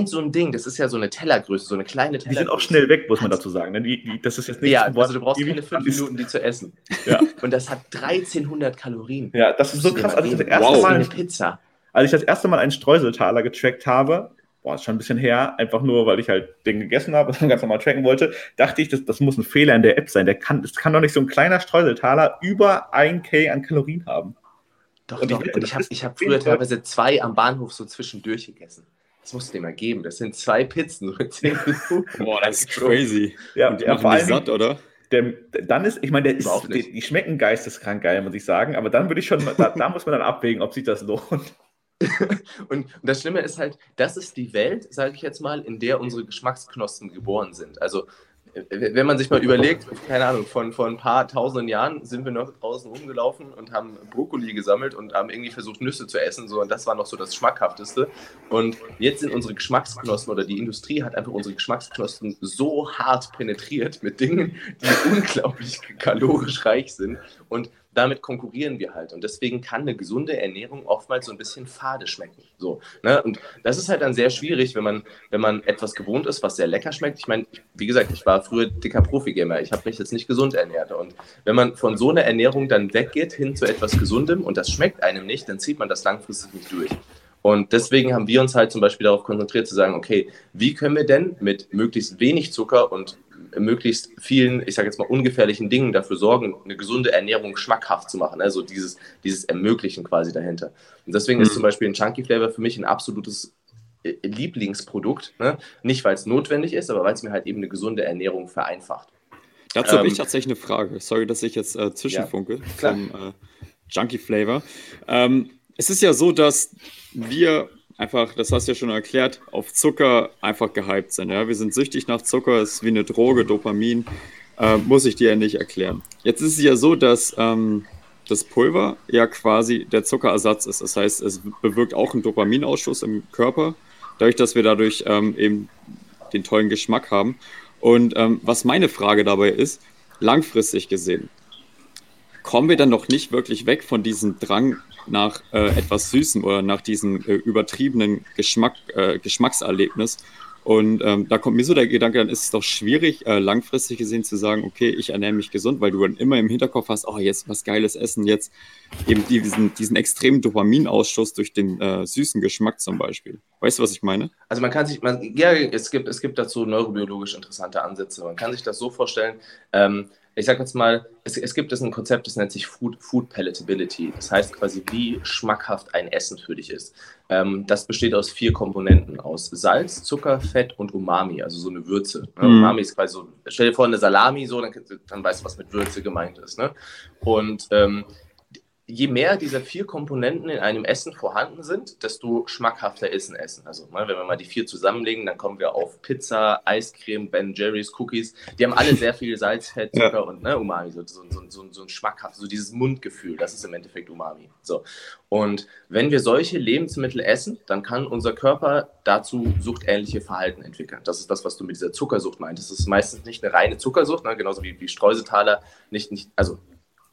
so ein Ding, das ist ja so eine Tellergröße, so eine kleine Tellergröße. Die sind auch schnell weg, muss man dazu sagen. Das ist jetzt nicht ja, also du brauchst keine 5 Minuten, die zu essen. Ja. Und das hat 1300 Kalorien. Ja, das ist so krass. Als ich das erste Mal eine Pizza. Als ich das erste Mal einen Streuseltaler getrackt habe, ist schon ein bisschen her, einfach nur, weil ich halt den gegessen habe und ganz normal tracken wollte, dachte ich, das muss ein Fehler in der App sein. Das kann doch nicht so ein kleiner Streuseltaler über 1.000 an Kalorien haben. Doch. Und ich hab früher teilweise 2 am Bahnhof so zwischendurch gegessen. Das musst du dir mal geben. Das sind 2 Pizzen. Boah, das ist crazy. Ja, und die machen die satt, oder? Die schmecken geisteskrank geil, muss ich sagen. Aber dann würde ich schon, da muss man dann abwägen, ob sich das lohnt. Und das Schlimme ist halt, das ist die Welt, sage ich jetzt mal, in der unsere Geschmacksknospen geboren sind. Also wenn man sich mal überlegt, keine Ahnung, vor ein paar tausenden Jahren sind wir noch draußen rumgelaufen und haben Brokkoli gesammelt und haben irgendwie versucht, Nüsse zu essen. So, und das war noch so das Schmackhafteste. Und jetzt sind unsere Geschmacksknospen, oder die Industrie hat einfach unsere Geschmacksknospen so hart penetriert mit Dingen, die unglaublich kalorisch reich sind. Und damit konkurrieren wir halt. Und deswegen kann eine gesunde Ernährung oftmals so ein bisschen fade schmecken. So, ne? Und das ist halt dann sehr schwierig, wenn man etwas gewohnt ist, was sehr lecker schmeckt. Ich meine, wie gesagt, ich war früher dicker Profi-Gamer. Ich habe mich jetzt nicht gesund ernährt. Und wenn man von so einer Ernährung dann weggeht hin zu etwas Gesundem und das schmeckt einem nicht, dann zieht man das langfristig nicht durch. Und deswegen haben wir uns halt zum Beispiel darauf konzentriert zu sagen, okay, wie können wir denn mit möglichst wenig Zucker und möglichst vielen, ich sage jetzt mal, ungefährlichen Dingen dafür sorgen, eine gesunde Ernährung schmackhaft zu machen, also dieses Ermöglichen quasi dahinter. Und deswegen ist zum Beispiel ein Chunky Flavor für mich ein absolutes Lieblingsprodukt, ne? Nicht, weil es notwendig ist, aber weil es mir halt eben eine gesunde Ernährung vereinfacht. Dazu habe ich tatsächlich eine Frage. Sorry, dass ich jetzt zwischenfunke vom Chunky Flavor. Es ist ja so, dass wir einfach, das hast du ja schon erklärt, auf Zucker einfach gehypt sind. Ja? Wir sind süchtig nach Zucker, es ist wie eine Droge, Dopamin, muss ich dir ja nicht erklären. Jetzt ist es ja so, dass das Pulver ja quasi der Zuckerersatz ist. Das heißt, es bewirkt auch einen Dopaminausstoß im Körper, dadurch, dass wir dadurch eben den tollen Geschmack haben. Und was meine Frage dabei ist, langfristig gesehen, kommen wir dann noch nicht wirklich weg von diesem Drang nach etwas Süßem oder nach diesem übertriebenen Geschmackserlebnis. Und da kommt mir so der Gedanke, dann ist es doch schwierig, langfristig gesehen zu sagen, okay, ich ernähre mich gesund, weil du dann immer im Hinterkopf hast, oh, jetzt was Geiles essen, jetzt eben diesen extremen Dopaminausstoß durch den süßen Geschmack zum Beispiel. Weißt du, was ich meine? Also es gibt dazu neurobiologisch interessante Ansätze. Man kann sich das so vorstellen, ich sage jetzt mal, es gibt ein Konzept, das nennt sich Food Palatability. Das heißt quasi, wie schmackhaft ein Essen für dich ist. Das besteht aus 4 Komponenten, aus Salz, Zucker, Fett und Umami, also so eine Würze. Ne? Mhm. Umami ist quasi so, stell dir vor eine Salami, so, dann weißt du, was mit Würze gemeint ist. Ne? Und je mehr dieser 4 Komponenten in einem Essen vorhanden sind, desto schmackhafter ist ein Essen. Also wenn wir mal die 4 zusammenlegen, dann kommen wir auf Pizza, Eiscreme, Ben Jerry's, Cookies. Die haben alle sehr viel Salz, Fett, Zucker und Umami. So ein schmackhaft, so dieses Mundgefühl, das ist im Endeffekt Umami. So. Und wenn wir solche Lebensmittel essen, dann kann unser Körper dazu suchtähnliche Verhalten entwickeln. Das ist das, was du mit dieser Zuckersucht meintest. Das ist meistens nicht eine reine Zuckersucht, ne? Genauso wie Streusetaler, also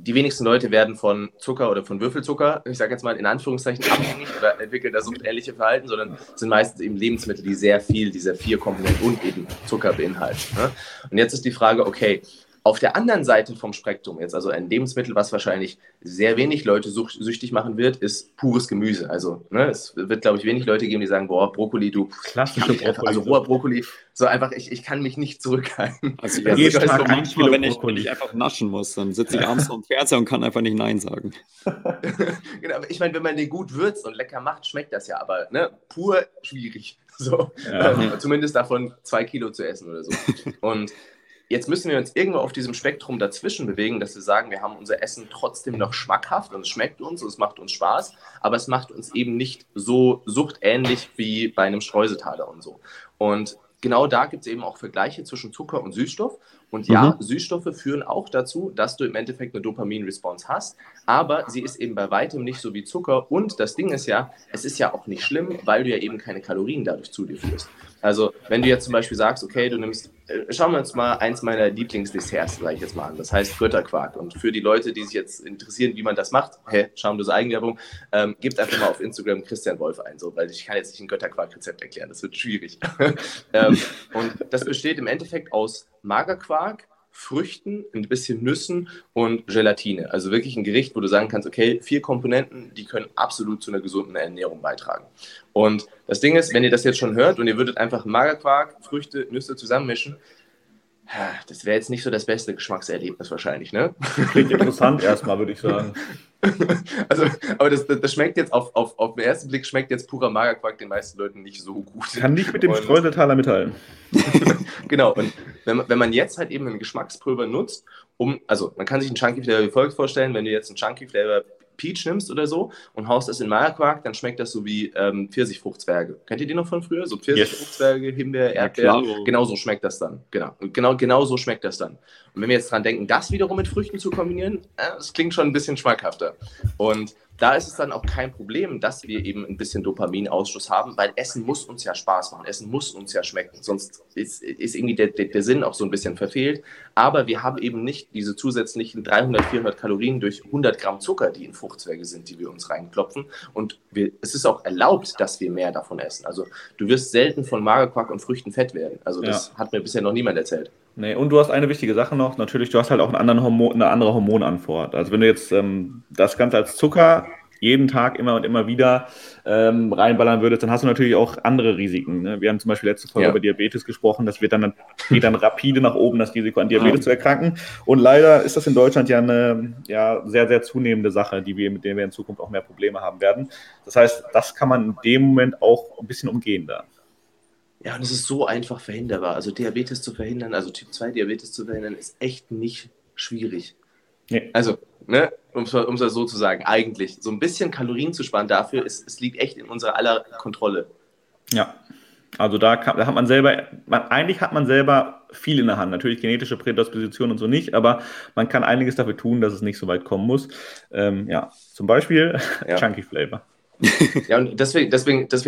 die wenigsten Leute werden von Zucker oder von Würfelzucker, ich sage jetzt mal in Anführungszeichen, abhängig oder entwickeln da suchtähnliche Verhalten, sondern sind meistens eben Lebensmittel, die sehr viel dieser 4 Komponenten und eben Zucker beinhalten. Ne? Und jetzt ist die Frage, okay, auf der anderen Seite vom Spektrum jetzt, also ein Lebensmittel, was wahrscheinlich sehr wenig Leute süchtig machen wird, ist pures Gemüse. Also es wird, glaube ich, wenig Leute geben, die sagen, boah, Brokkoli, du, klassische Brokkoli. Also roher Brokkoli, so einfach, ich kann mich nicht zurückhalten. Also jeden Tag so manchmal, wenn ich einfach naschen muss, dann sitze ich abends vor dem Fernseher und kann einfach nicht Nein sagen. Genau, aber ich meine, wenn man den gut würzt und lecker macht, schmeckt das ja, aber pur schwierig. So. Ja. Zumindest davon 2 Kilo zu essen oder so. Und jetzt müssen wir uns irgendwo auf diesem Spektrum dazwischen bewegen, dass wir sagen, wir haben unser Essen trotzdem noch schmackhaft und es schmeckt uns und es macht uns Spaß, aber es macht uns eben nicht so suchtähnlich wie bei einem Streusetaler und so. Und genau da gibt es eben auch Vergleiche zwischen Zucker und Süßstoff. Und ja, Süßstoffe führen auch dazu, dass du im Endeffekt eine Dopamin-Response hast, aber sie ist eben bei weitem nicht so wie Zucker. Und das Ding ist ja, es ist ja auch nicht schlimm, weil du ja eben keine Kalorien dadurch zu dir führst. Also wenn du jetzt zum Beispiel sagst, okay, du nimmst, schauen wir uns mal eins meiner Lieblingsdesserts, sage ich jetzt mal an, das heißt Götterquark. Und für die Leute, die sich jetzt interessieren, wie man das macht, schamlose Eigenwerbung, gebt einfach mal auf Instagram Christian Wolf ein, so, weil ich kann jetzt nicht ein Götterquark-Rezept erklären, das wird schwierig. Und das besteht im Endeffekt aus Magerquark, Früchten, ein bisschen Nüssen und Gelatine. Also wirklich ein Gericht, wo du sagen kannst, okay, 4 Komponenten, die können absolut zu einer gesunden Ernährung beitragen. Und das Ding ist, wenn ihr das jetzt schon hört und ihr würdet einfach Magerquark, Früchte, Nüsse zusammenmischen, das wäre jetzt nicht so das beste Geschmackserlebnis wahrscheinlich, ne? Klingt interessant erstmal, würde ich sagen. Also, aber das schmeckt jetzt auf den ersten Blick schmeckt jetzt purer Magerquark den meisten Leuten nicht so gut. Kann nicht mit dem Streusetaler mithalten. Genau, und wenn man jetzt halt eben einen Geschmackspulver nutzt, also man kann sich einen Chunky Flavor wie folgt vorstellen, wenn du jetzt einen Chunky Flavor Peach nimmst oder so und haust das in Magerquark, dann schmeckt das so wie Pfirsichfruchtzwerge. Kennt ihr die noch von früher? So Pfirsichfruchtzwerge, Himbeer, Erdbeeren. Ja, genau so schmeckt das dann. Genau so schmeckt das dann. Und wenn wir jetzt dran denken, das wiederum mit Früchten zu kombinieren, das klingt schon ein bisschen schmackhafter. Und da ist es dann auch kein Problem, dass wir eben ein bisschen Dopaminausstoß haben, weil Essen muss uns ja Spaß machen, Essen muss uns ja schmecken, sonst ist irgendwie der Sinn auch so ein bisschen verfehlt. Aber wir haben eben nicht diese zusätzlichen 300, 400 Kalorien durch 100 Gramm Zucker, die in Fruchtzwerge sind, die wir uns reinklopfen. Und es ist auch erlaubt, dass wir mehr davon essen. Also du wirst selten von Magerquark und Früchten fett werden. Also das hat mir bisher noch niemand erzählt. Nee, und du hast eine wichtige Sache noch, natürlich, du hast halt auch eine andere Hormonantwort. Also wenn du jetzt das Ganze als Zucker jeden Tag immer und immer wieder reinballern würdest, dann hast du natürlich auch andere Risiken. Ne? Wir haben zum Beispiel letzte Folge über Diabetes gesprochen, das geht dann rapide nach oben, das Risiko an Diabetes zu erkranken. Und leider ist das in Deutschland ja eine sehr, sehr zunehmende Sache, mit der wir in Zukunft auch mehr Probleme haben werden. Das heißt, das kann man in dem Moment auch ein bisschen umgehen da. Ja, und es ist so einfach verhinderbar. Also Diabetes zu verhindern, also Typ-2-Diabetes zu verhindern, ist echt nicht schwierig. Nee. Also, um es so zu sagen, eigentlich. So ein bisschen Kalorien zu sparen dafür, es liegt echt in unserer aller Kontrolle. Ja, also da hat man selber, eigentlich hat man selber viel in der Hand. Natürlich genetische Prädisposition und so nicht, aber man kann einiges dafür tun, dass es nicht so weit kommen muss. Zum Beispiel Chunky Flavor. Ja, und deswegen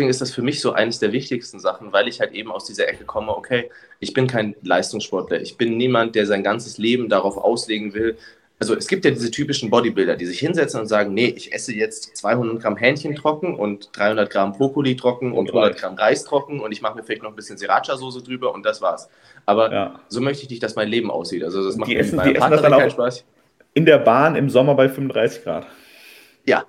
ist das für mich so eines der wichtigsten Sachen, weil ich halt eben aus dieser Ecke komme, okay, ich bin kein Leistungssportler, ich bin niemand, der sein ganzes Leben darauf auslegen will, also es gibt ja diese typischen Bodybuilder, die sich hinsetzen und sagen, nee, ich esse jetzt 200 Gramm Hähnchen trocken und 300 Gramm Brokkoli trocken und 100 Gramm Reis trocken und ich mache mir vielleicht noch ein bisschen Sriracha-Soße drüber und das war's. Aber so möchte ich nicht, dass mein Leben aussieht. Also das macht mir meiner Partnerin keinen Spaß. In der Bahn im Sommer bei 35 Grad. Ja,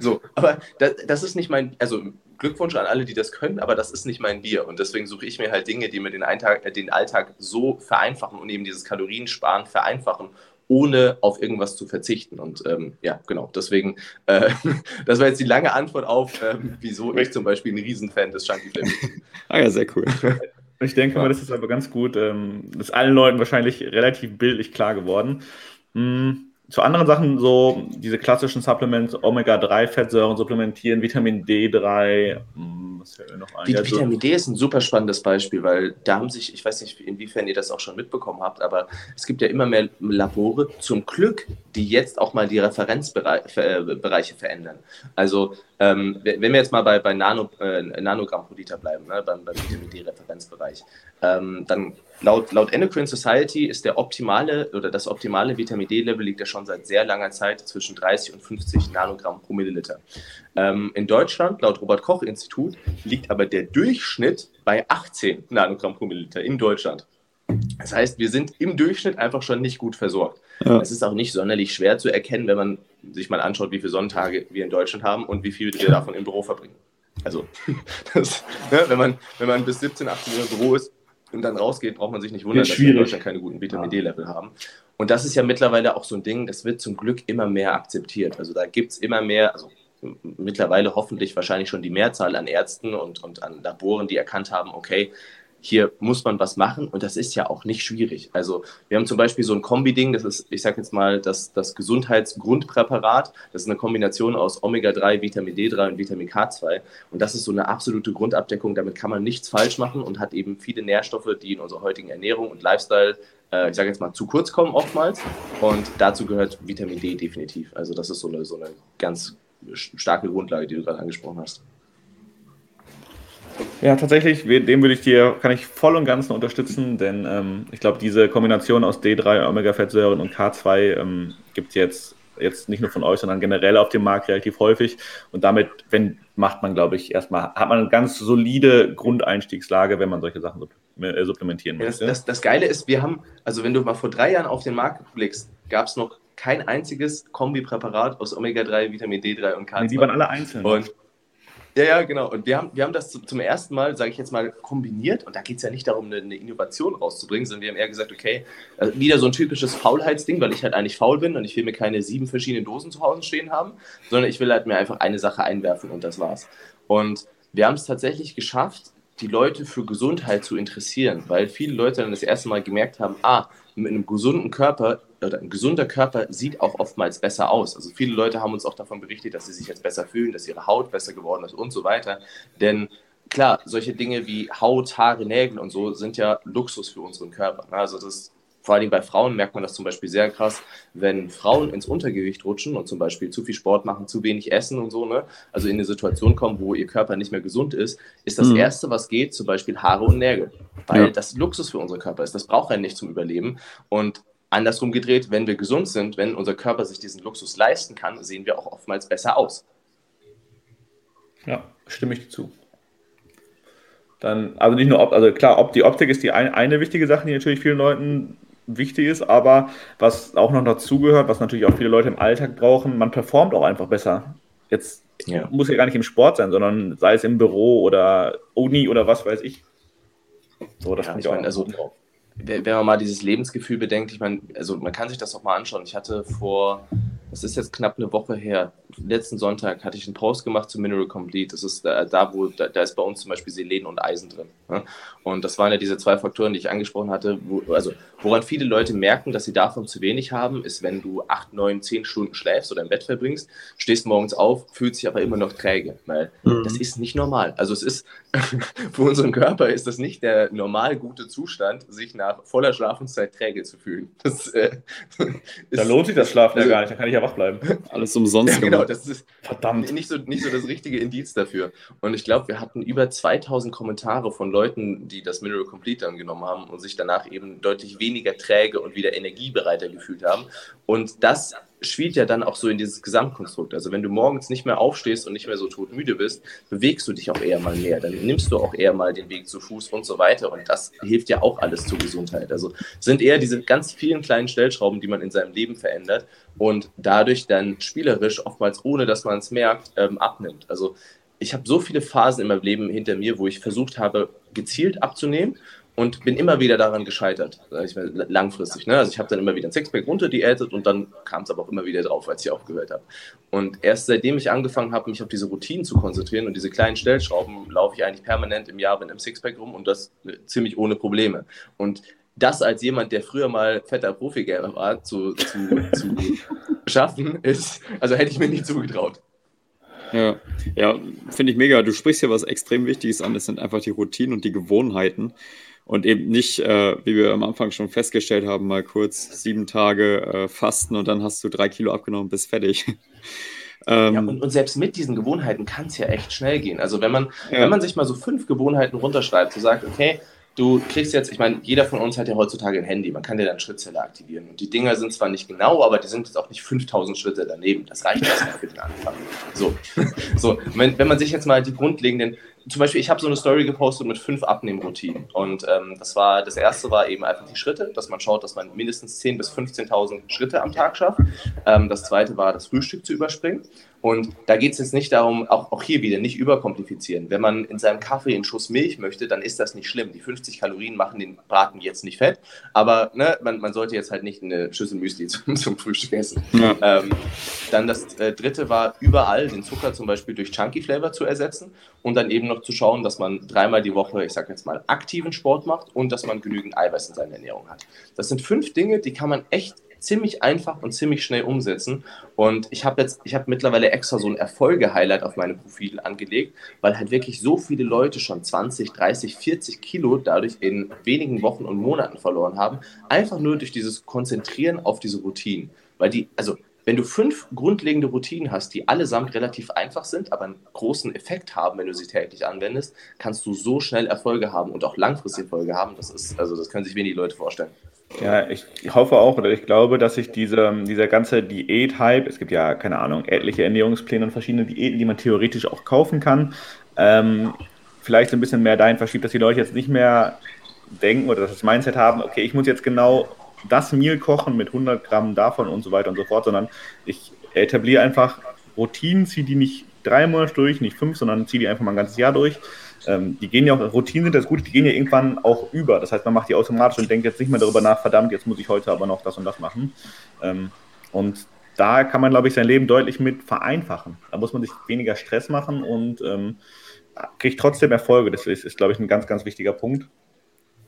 so, aber das ist nicht mein, also Glückwunsch an alle, die das können, aber das ist nicht mein Bier und deswegen suche ich mir halt Dinge, die mir den Alltag so vereinfachen und eben dieses Kaloriensparen vereinfachen, ohne auf irgendwas zu verzichten und ja, genau, deswegen, das war jetzt die lange Antwort auf, wieso ich zum Beispiel ein Riesenfan des Chunky Flavor bin. Ah ja, sehr cool. Ich denke mal, das ist aber ganz gut, das ist allen Leuten wahrscheinlich relativ bildlich klar geworden. Zu anderen Sachen, so diese klassischen Supplements, Omega-3-Fettsäuren supplementieren, Vitamin D3, was fällt mir noch ein? Vitamin D ist ein super spannendes Beispiel, weil da haben sich, ich weiß nicht, inwiefern ihr das auch schon mitbekommen habt, aber es gibt ja immer mehr Labore, zum Glück, die jetzt auch mal die Referenzbereiche verändern. Also wenn wir jetzt mal bei Nanogramm pro Liter bleiben, ne, beim Vitamin D-Referenzbereich, dann laut Endocrine Society ist das optimale Vitamin D-Level liegt ja schon seit sehr langer Zeit zwischen 30 und 50 Nanogramm pro Milliliter. In Deutschland, laut Robert-Koch-Institut, liegt aber der Durchschnitt bei 18 Nanogramm pro Milliliter in Deutschland. Das heißt, wir sind im Durchschnitt einfach schon nicht gut versorgt. Ja. Es ist auch nicht sonderlich schwer zu erkennen, wenn man sich mal anschaut, wie viele Sonnentage wir in Deutschland haben und wie viel wir davon im Büro verbringen. Also, wenn man bis 17, 18 Uhr im Büro ist und dann rausgeht, braucht man sich nicht wundern, dass wir in Deutschland keine guten Vitamin D-Level haben. Und das ist ja mittlerweile auch so ein Ding, das wird zum Glück immer mehr akzeptiert. Also da gibt es immer mehr, also mittlerweile hoffentlich wahrscheinlich schon die Mehrzahl an Ärzten und an Laboren, die erkannt haben, okay, hier muss man was machen und das ist ja auch nicht schwierig. Also wir haben zum Beispiel so ein Kombi-Ding, das ist, ich sag jetzt mal, das Gesundheitsgrundpräparat, das ist eine Kombination aus Omega-3, Vitamin D3 und Vitamin K2 und das ist so eine absolute Grundabdeckung, damit kann man nichts falsch machen und hat eben viele Nährstoffe, die in unserer heutigen Ernährung und Lifestyle, ich sage jetzt mal, zu kurz kommen oftmals und dazu gehört Vitamin D definitiv. Also das ist so eine ganz starke Grundlage, die du gerade angesprochen hast. Ja, tatsächlich, dem kann ich voll und ganz unterstützen, denn ich glaube, diese Kombination aus D3, Omega-Fettsäuren und K2 gibt es jetzt nicht nur von euch, sondern generell auf dem Markt relativ häufig. Und damit hat man eine ganz solide Grundeinstiegslage, wenn man solche Sachen supplementieren möchte. Das Geile ist, wir haben, also wenn du mal vor 3 Jahren auf den Markt blickst, gab es noch kein einziges Kombipräparat aus Omega-3, Vitamin D3 und K2. Nee, die waren alle einzeln. Ja, genau. Und wir haben das zum ersten Mal, sage ich jetzt mal, kombiniert. Und da geht es ja nicht darum, eine Innovation rauszubringen, sondern wir haben eher gesagt, okay, wieder so ein typisches Faulheitsding, weil ich halt eigentlich faul bin und ich will mir keine 7 verschiedenen Dosen zu Hause stehen haben, sondern ich will halt mir einfach eine Sache einwerfen und das war's. Und wir haben es tatsächlich geschafft, die Leute für Gesundheit zu interessieren, weil viele Leute dann das erste Mal gemerkt haben, mit einem gesunden Körper oder ein gesunder Körper sieht auch oftmals besser aus. Also viele Leute haben uns auch davon berichtet, dass sie sich jetzt besser fühlen, dass ihre Haut besser geworden ist und so weiter. Denn klar, solche Dinge wie Haut, Haare, Nägel und so sind ja Luxus für unseren Körper. Also vor allen Dingen bei Frauen merkt man das zum Beispiel sehr krass, wenn Frauen ins Untergewicht rutschen und zum Beispiel zu viel Sport machen, zu wenig essen und so, ne? Also in eine Situation kommen, wo ihr Körper nicht mehr gesund ist, ist das Erste, was geht, zum Beispiel Haare und Nägel. Weil das Luxus für unseren Körper ist, das braucht er nicht zum Überleben. Und andersrum gedreht, wenn wir gesund sind, wenn unser Körper sich diesen Luxus leisten kann, sehen wir auch oftmals besser aus. Ja, stimme ich zu. Dann, also nicht nur, die Optik ist die eine wichtige Sache, die natürlich vielen Leuten wichtig ist, aber was auch noch dazugehört, was natürlich auch viele Leute im Alltag brauchen, man performt auch einfach besser. Jetzt muss ja gar nicht im Sport sein, sondern sei es im Büro oder Uni oder was weiß ich. So, das finde ich auch so drauf. Wenn man mal dieses Lebensgefühl bedenkt, ich meine, also man kann sich das auch mal anschauen. Ich hatte das ist jetzt knapp eine Woche her, letzten Sonntag hatte ich einen Post gemacht zu Mineral Complete. Das ist da ist bei uns zum Beispiel Selen und Eisen drin. Ne? Und das waren ja diese 2 Faktoren, die ich angesprochen hatte. Woran viele Leute merken, dass sie davon zu wenig haben, ist, wenn du 8, 9, 10 Stunden schläfst oder im Bett verbringst, stehst morgens auf, fühlst dich aber immer noch träge, weil das ist nicht normal. Also es ist, für unseren Körper ist das nicht der normal gute Zustand, sich nach voller Schlafenszeit träge zu fühlen. Da lohnt sich das Schlafen ja gar nicht. Da kann ich ja wach bleiben. Alles umsonst. Ja, genau, das ist verdammt nicht so das richtige Indiz dafür. Und ich glaube, wir hatten über 2000 Kommentare von Leuten, die das Mineral Complete dann genommen haben und sich danach eben deutlich weniger träge und wieder energiebereiter gefühlt haben. Und das spielt ja dann auch so in dieses Gesamtkonstrukt. Also wenn du morgens nicht mehr aufstehst und nicht mehr so todmüde bist, bewegst du dich auch eher mal mehr, dann nimmst du auch eher mal den Weg zu Fuß und so weiter, und das hilft ja auch alles zur Gesundheit. Also sind eher diese ganz vielen kleinen Stellschrauben, die man in seinem Leben verändert und dadurch dann spielerisch, oftmals ohne dass man es merkt, abnimmt. Also ich habe so viele Phasen in meinem Leben hinter mir, wo ich versucht habe, gezielt abzunehmen, und bin immer wieder daran gescheitert, sag ich mal, langfristig. Ne? Also ich habe dann immer wieder ein Sixpack runterdiätet und dann kam es aber auch immer wieder drauf, als ich aufgehört habe. Und erst seitdem ich angefangen habe, mich auf diese Routinen zu konzentrieren und diese kleinen Stellschrauben, laufe ich eigentlich permanent im Jahr mit einem Sixpack rum, und das ziemlich ohne Probleme. Und das als jemand, der früher mal fetter Profi-Gamer war, zu schaffen, ist, also hätte ich mir nicht zugetraut. Ja, finde ich mega. Du sprichst hier was extrem Wichtiges an. Das sind einfach die Routinen und die Gewohnheiten. Und eben nicht, wie wir am Anfang schon festgestellt haben, mal kurz 7 Tage fasten und dann hast du 3 Kilo abgenommen und bist fertig. Ja, und selbst mit diesen Gewohnheiten kann es ja echt schnell gehen. Also wenn man sich mal so 5 Gewohnheiten runterschreibt, so sagt, okay, du kriegst jetzt, ich meine, jeder von uns hat ja heutzutage ein Handy, man kann ja dann Schrittzähler aktivieren. Und die Dinger sind zwar nicht genau, aber die sind jetzt auch nicht 5000 Schritte daneben. Das reicht erstmal für den Anfang. So wenn man sich jetzt mal die grundlegenden, zum Beispiel, ich habe so eine Story gepostet mit 5 Abnehmroutinen. Und das erste war eben einfach die Schritte, dass man schaut, dass man mindestens 10.000 bis 15.000 Schritte am Tag schafft. Das zweite war, das Frühstück zu überspringen. Und da geht es jetzt nicht darum, auch hier wieder nicht überkomplizieren. Wenn man in seinem Kaffee einen Schuss Milch möchte, dann ist das nicht schlimm. Die 50 Kalorien machen den Braten jetzt nicht fett, aber ne, man sollte jetzt halt nicht eine Schüssel Müsli zum Frühstück essen. Ja. Dann das dritte war, überall den Zucker zum Beispiel durch Chunky Flavor zu ersetzen und dann eben noch zu schauen, dass man 3-mal die Woche, ich sag jetzt mal, aktiven Sport macht und dass man genügend Eiweiß in seiner Ernährung hat. Das sind 5 Dinge, die kann man echt ziemlich einfach und ziemlich schnell umsetzen, und ich habe mittlerweile extra so ein Erfolge-Highlight auf meinem Profil angelegt, weil halt wirklich so viele Leute schon 20, 30, 40 Kilo dadurch in wenigen Wochen und Monaten verloren haben, einfach nur durch dieses Konzentrieren auf diese Routinen, weil die, also wenn du 5 grundlegende Routinen hast, die allesamt relativ einfach sind, aber einen großen Effekt haben, wenn du sie täglich anwendest, kannst du so schnell Erfolge haben und auch langfristige Erfolge haben, das können sich wenige Leute vorstellen. Ja, ich hoffe auch, oder ich glaube, dass sich dieser ganze Diät-Hype, es gibt ja, keine Ahnung, etliche Ernährungspläne und verschiedene Diäten, die man theoretisch auch kaufen kann, vielleicht so ein bisschen mehr dahin verschiebt, dass die Leute jetzt nicht mehr denken oder das Mindset haben, okay, ich muss jetzt genau das Meal kochen mit 100 Gramm davon und so weiter und so fort, sondern ich etabliere einfach Routinen, ziehe die nicht 3 Monate durch, nicht 5, sondern ziehe die einfach mal ein ganzes Jahr durch. Die gehen ja auch, Routinen sind das Gute, die gehen ja irgendwann auch über. Das heißt, man macht die automatisch und denkt jetzt nicht mehr darüber nach, verdammt, jetzt muss ich heute aber noch das und das machen. Und da kann man, glaube ich, sein Leben deutlich mit vereinfachen. Da muss man sich weniger Stress machen und kriegt trotzdem Erfolge. Das ist, glaube ich, ein ganz, ganz wichtiger Punkt,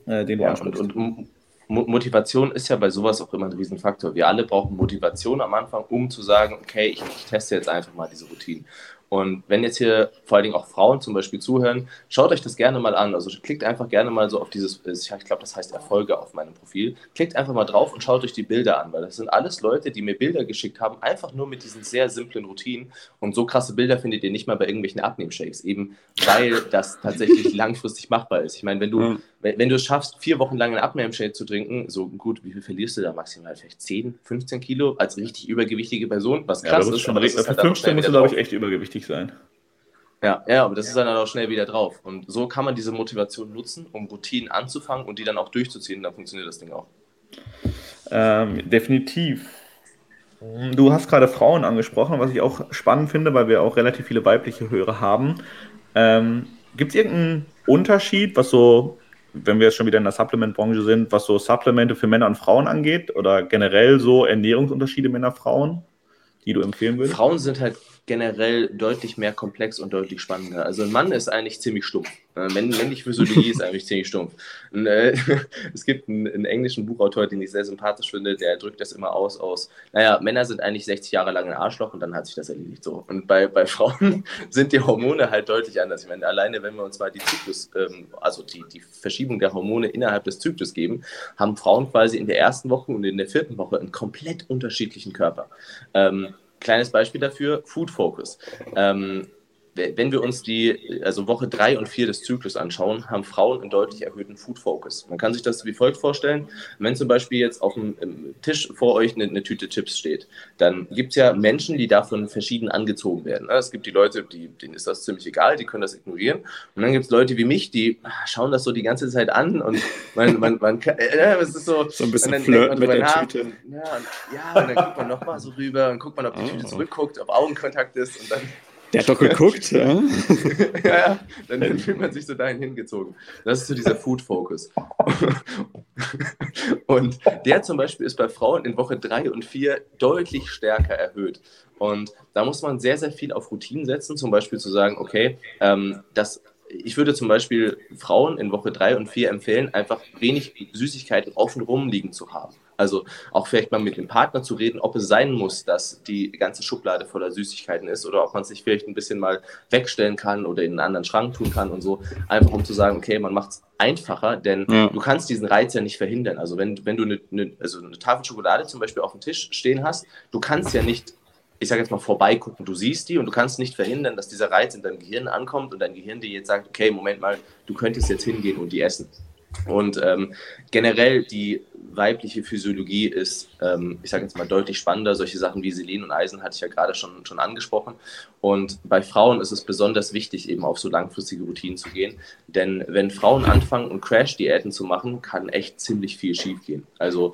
den du ansprichst. Und Motivation ist ja bei sowas auch immer ein Riesenfaktor. Wir alle brauchen Motivation am Anfang, um zu sagen, okay, ich teste jetzt einfach mal diese Routinen. Und wenn jetzt hier vor allen Dingen auch Frauen zum Beispiel zuhören, schaut euch das gerne mal an. Also klickt einfach gerne mal so auf dieses, ich glaube, das heißt Erfolge auf meinem Profil. Klickt einfach mal drauf und schaut euch die Bilder an, weil das sind alles Leute, die mir Bilder geschickt haben, einfach nur mit diesen sehr simplen Routinen. Und so krasse Bilder findet ihr nicht mal bei irgendwelchen Abnehmshakes, eben weil das tatsächlich langfristig machbar ist. Ich meine, wenn du es schaffst, 4 Wochen lang einen Abnehmshake zu trinken, so gut, wie viel verlierst du da maximal? Vielleicht 10, 15 Kilo als richtig übergewichtige Person, was krass ist. Schon richtig, halt 15 musst du, glaube ich, echt übergewichtig sein. Ja, aber das ist dann auch schnell wieder drauf. Und so kann man diese Motivation nutzen, um Routinen anzufangen und die dann auch durchzuziehen. Dann funktioniert das Ding auch. Definitiv. Du hast gerade Frauen angesprochen, was ich auch spannend finde, weil wir auch relativ viele weibliche Hörer haben. Gibt es irgendeinen Unterschied, was so, wenn wir jetzt schon wieder in der Supplement-Branche sind, was so Supplemente für Männer und Frauen angeht oder generell so Ernährungsunterschiede Männer-Frauen, die du empfehlen würdest? Frauen sind halt generell deutlich mehr komplex und deutlich spannender. Also ein Mann ist eigentlich ziemlich stumpf. Männliche Physiologie ist eigentlich ziemlich stumpf. Und, es gibt einen englischen Buchautor, den ich sehr sympathisch finde, der drückt das immer aus, naja, Männer sind eigentlich 60 Jahre lang ein Arschloch und dann hat sich das erledigt so. Und bei Frauen sind die Hormone halt deutlich anders. Ich meine, alleine wenn wir uns mal die Zyklus, also die Verschiebung der Hormone innerhalb des Zyklus geben, haben Frauen quasi in der ersten Woche und in der vierten Woche einen komplett unterschiedlichen Körper. Kleines Beispiel dafür, Food Focus. Wenn wir uns also Woche 3 und 4 des Zyklus anschauen, haben Frauen einen deutlich erhöhten Food Focus. Man kann sich das wie folgt vorstellen, wenn zum Beispiel jetzt auf dem Tisch vor euch eine Tüte Chips steht, dann gibt es ja Menschen, die davon verschieden angezogen werden. Es gibt die Leute, denen ist das ziemlich egal, die können das ignorieren. Und dann gibt es Leute wie mich, die schauen das so die ganze Zeit an und man kann, es ist so ein bisschen flirten mit der Tüte. Und dann guckt man nochmal so rüber und guckt man, ob die Tüte zurückguckt, ob Augenkontakt ist und dann... Der hat doch geguckt, ja. Ja, dann fühlt man sich so dahin hingezogen. Das ist so dieser Food-Focus. Und der zum Beispiel ist bei Frauen in Woche 3 und 4 deutlich stärker erhöht. Und da muss man sehr, sehr viel auf Routinen setzen, zum Beispiel zu sagen, okay, ich würde zum Beispiel Frauen in Woche 3 und 4 empfehlen, einfach wenig Süßigkeiten offen rumliegen zu haben. Also auch vielleicht mal mit dem Partner zu reden, ob es sein muss, dass die ganze Schublade voller Süßigkeiten ist oder ob man sich vielleicht ein bisschen mal wegstellen kann oder in einen anderen Schrank tun kann und so. Einfach um zu sagen, okay, man macht es einfacher, denn du kannst diesen Reiz ja nicht verhindern. Also wenn du eine Tafel Schokolade zum Beispiel auf dem Tisch stehen hast, du kannst ja nicht, ich sage jetzt mal, vorbeigucken. Du siehst die und du kannst nicht verhindern, dass dieser Reiz in deinem Gehirn ankommt und dein Gehirn dir jetzt sagt, okay, Moment mal, du könntest jetzt hingehen und die essen. Und generell die weibliche Physiologie ist, ich sage jetzt mal, deutlich spannender. Solche Sachen wie Selen und Eisen hatte ich ja gerade schon angesprochen. Und bei Frauen ist es besonders wichtig, eben auf so langfristige Routinen zu gehen. Denn wenn Frauen anfangen und Crash-Diäten zu machen, kann echt ziemlich viel schief gehen. Also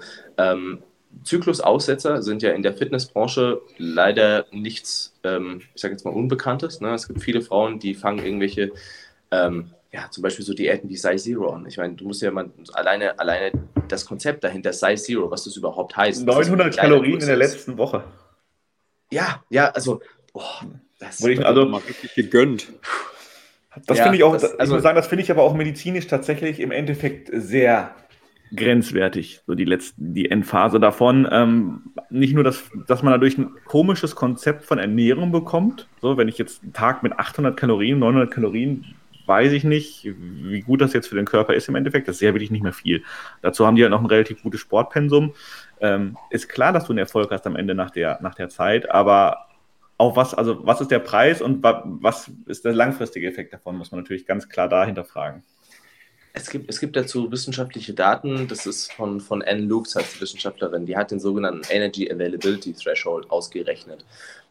Zyklusaussetzer sind ja in der Fitnessbranche leider nichts, ich sage jetzt mal, Unbekanntes. Ne? Es gibt viele Frauen, die fangen irgendwelche, zum Beispiel so Diäten wie Size Zero an. Ich meine, du musst ja mal alleine das Konzept dahinter, Size Zero, was das überhaupt heißt. 900 Kalorien in der letzten Woche. Ja, also, das wurde ich also mal richtig gegönnt. Das finde ich auch, das finde ich aber auch medizinisch tatsächlich im Endeffekt sehr grenzwertig, so die Endphase davon. Nicht nur, dass man dadurch ein komisches Konzept von Ernährung bekommt, so wenn ich jetzt einen Tag mit 800 Kalorien, 900 Kalorien, weiß ich nicht, wie gut das jetzt für den Körper ist im Endeffekt, das ist ja wirklich nicht mehr viel. Dazu haben die halt noch ein relativ gutes Sportpensum. Ist klar, dass du einen Erfolg hast am Ende nach der Zeit, aber auch was ist der Preis und was ist der langfristige Effekt davon, muss man natürlich ganz klar dahinter fragen. Es gibt dazu wissenschaftliche Daten, das ist von Anne Lukes als Wissenschaftlerin, die hat den sogenannten Energy Availability Threshold ausgerechnet.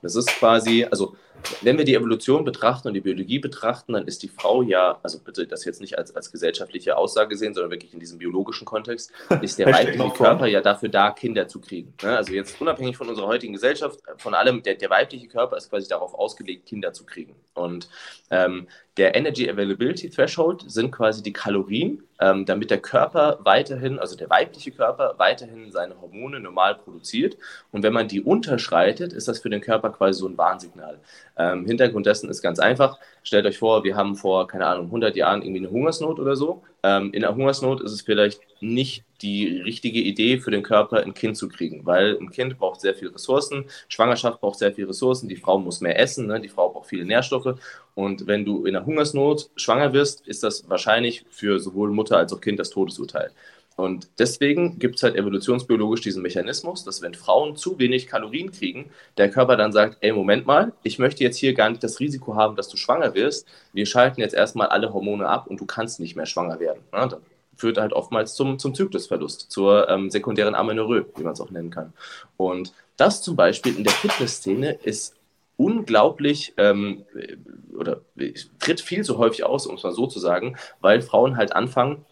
Das ist quasi, also wenn wir die Evolution betrachten und die Biologie betrachten, dann ist die Frau ja, also bitte das jetzt nicht als gesellschaftliche Aussage sehen, sondern wirklich in diesem biologischen Kontext, ist der weibliche Körper ja dafür da, Kinder zu kriegen. Also jetzt unabhängig von unserer heutigen Gesellschaft, von allem, der weibliche Körper ist quasi darauf ausgelegt, Kinder zu kriegen. Und der Energy Availability Threshold sind quasi die Kalorien, damit der Körper weiterhin, also der weibliche Körper weiterhin seine Hormone normal produziert. Und wenn man die unterschreitet, ist das für den Körper quasi so ein Warnsignal. Hintergrund dessen ist ganz einfach. Stellt euch vor, wir haben vor, keine Ahnung, 100 Jahren irgendwie eine Hungersnot oder so. In der Hungersnot ist es vielleicht nicht die richtige Idee für den Körper, ein Kind zu kriegen, weil ein Kind braucht sehr viel Ressourcen, Schwangerschaft braucht sehr viel Ressourcen, die Frau muss mehr essen, ne? Die Frau braucht viele Nährstoffe und wenn du in der Hungersnot schwanger wirst, ist das wahrscheinlich für sowohl Mutter als auch Kind das Todesurteil. Und deswegen gibt es halt evolutionsbiologisch diesen Mechanismus, dass wenn Frauen zu wenig Kalorien kriegen, der Körper dann sagt, ey, Moment mal, ich möchte jetzt hier gar nicht das Risiko haben, dass du schwanger wirst. Wir schalten jetzt erstmal alle Hormone ab und du kannst nicht mehr schwanger werden. Ja, das führt halt oftmals zum Zyklusverlust, zur sekundären Amenorrhoe, wie man es auch nennen kann. Und das zum Beispiel in der Fitnessszene ist unglaublich, oder tritt viel zu häufig aus, um es mal so zu sagen, weil Frauen halt anfangen,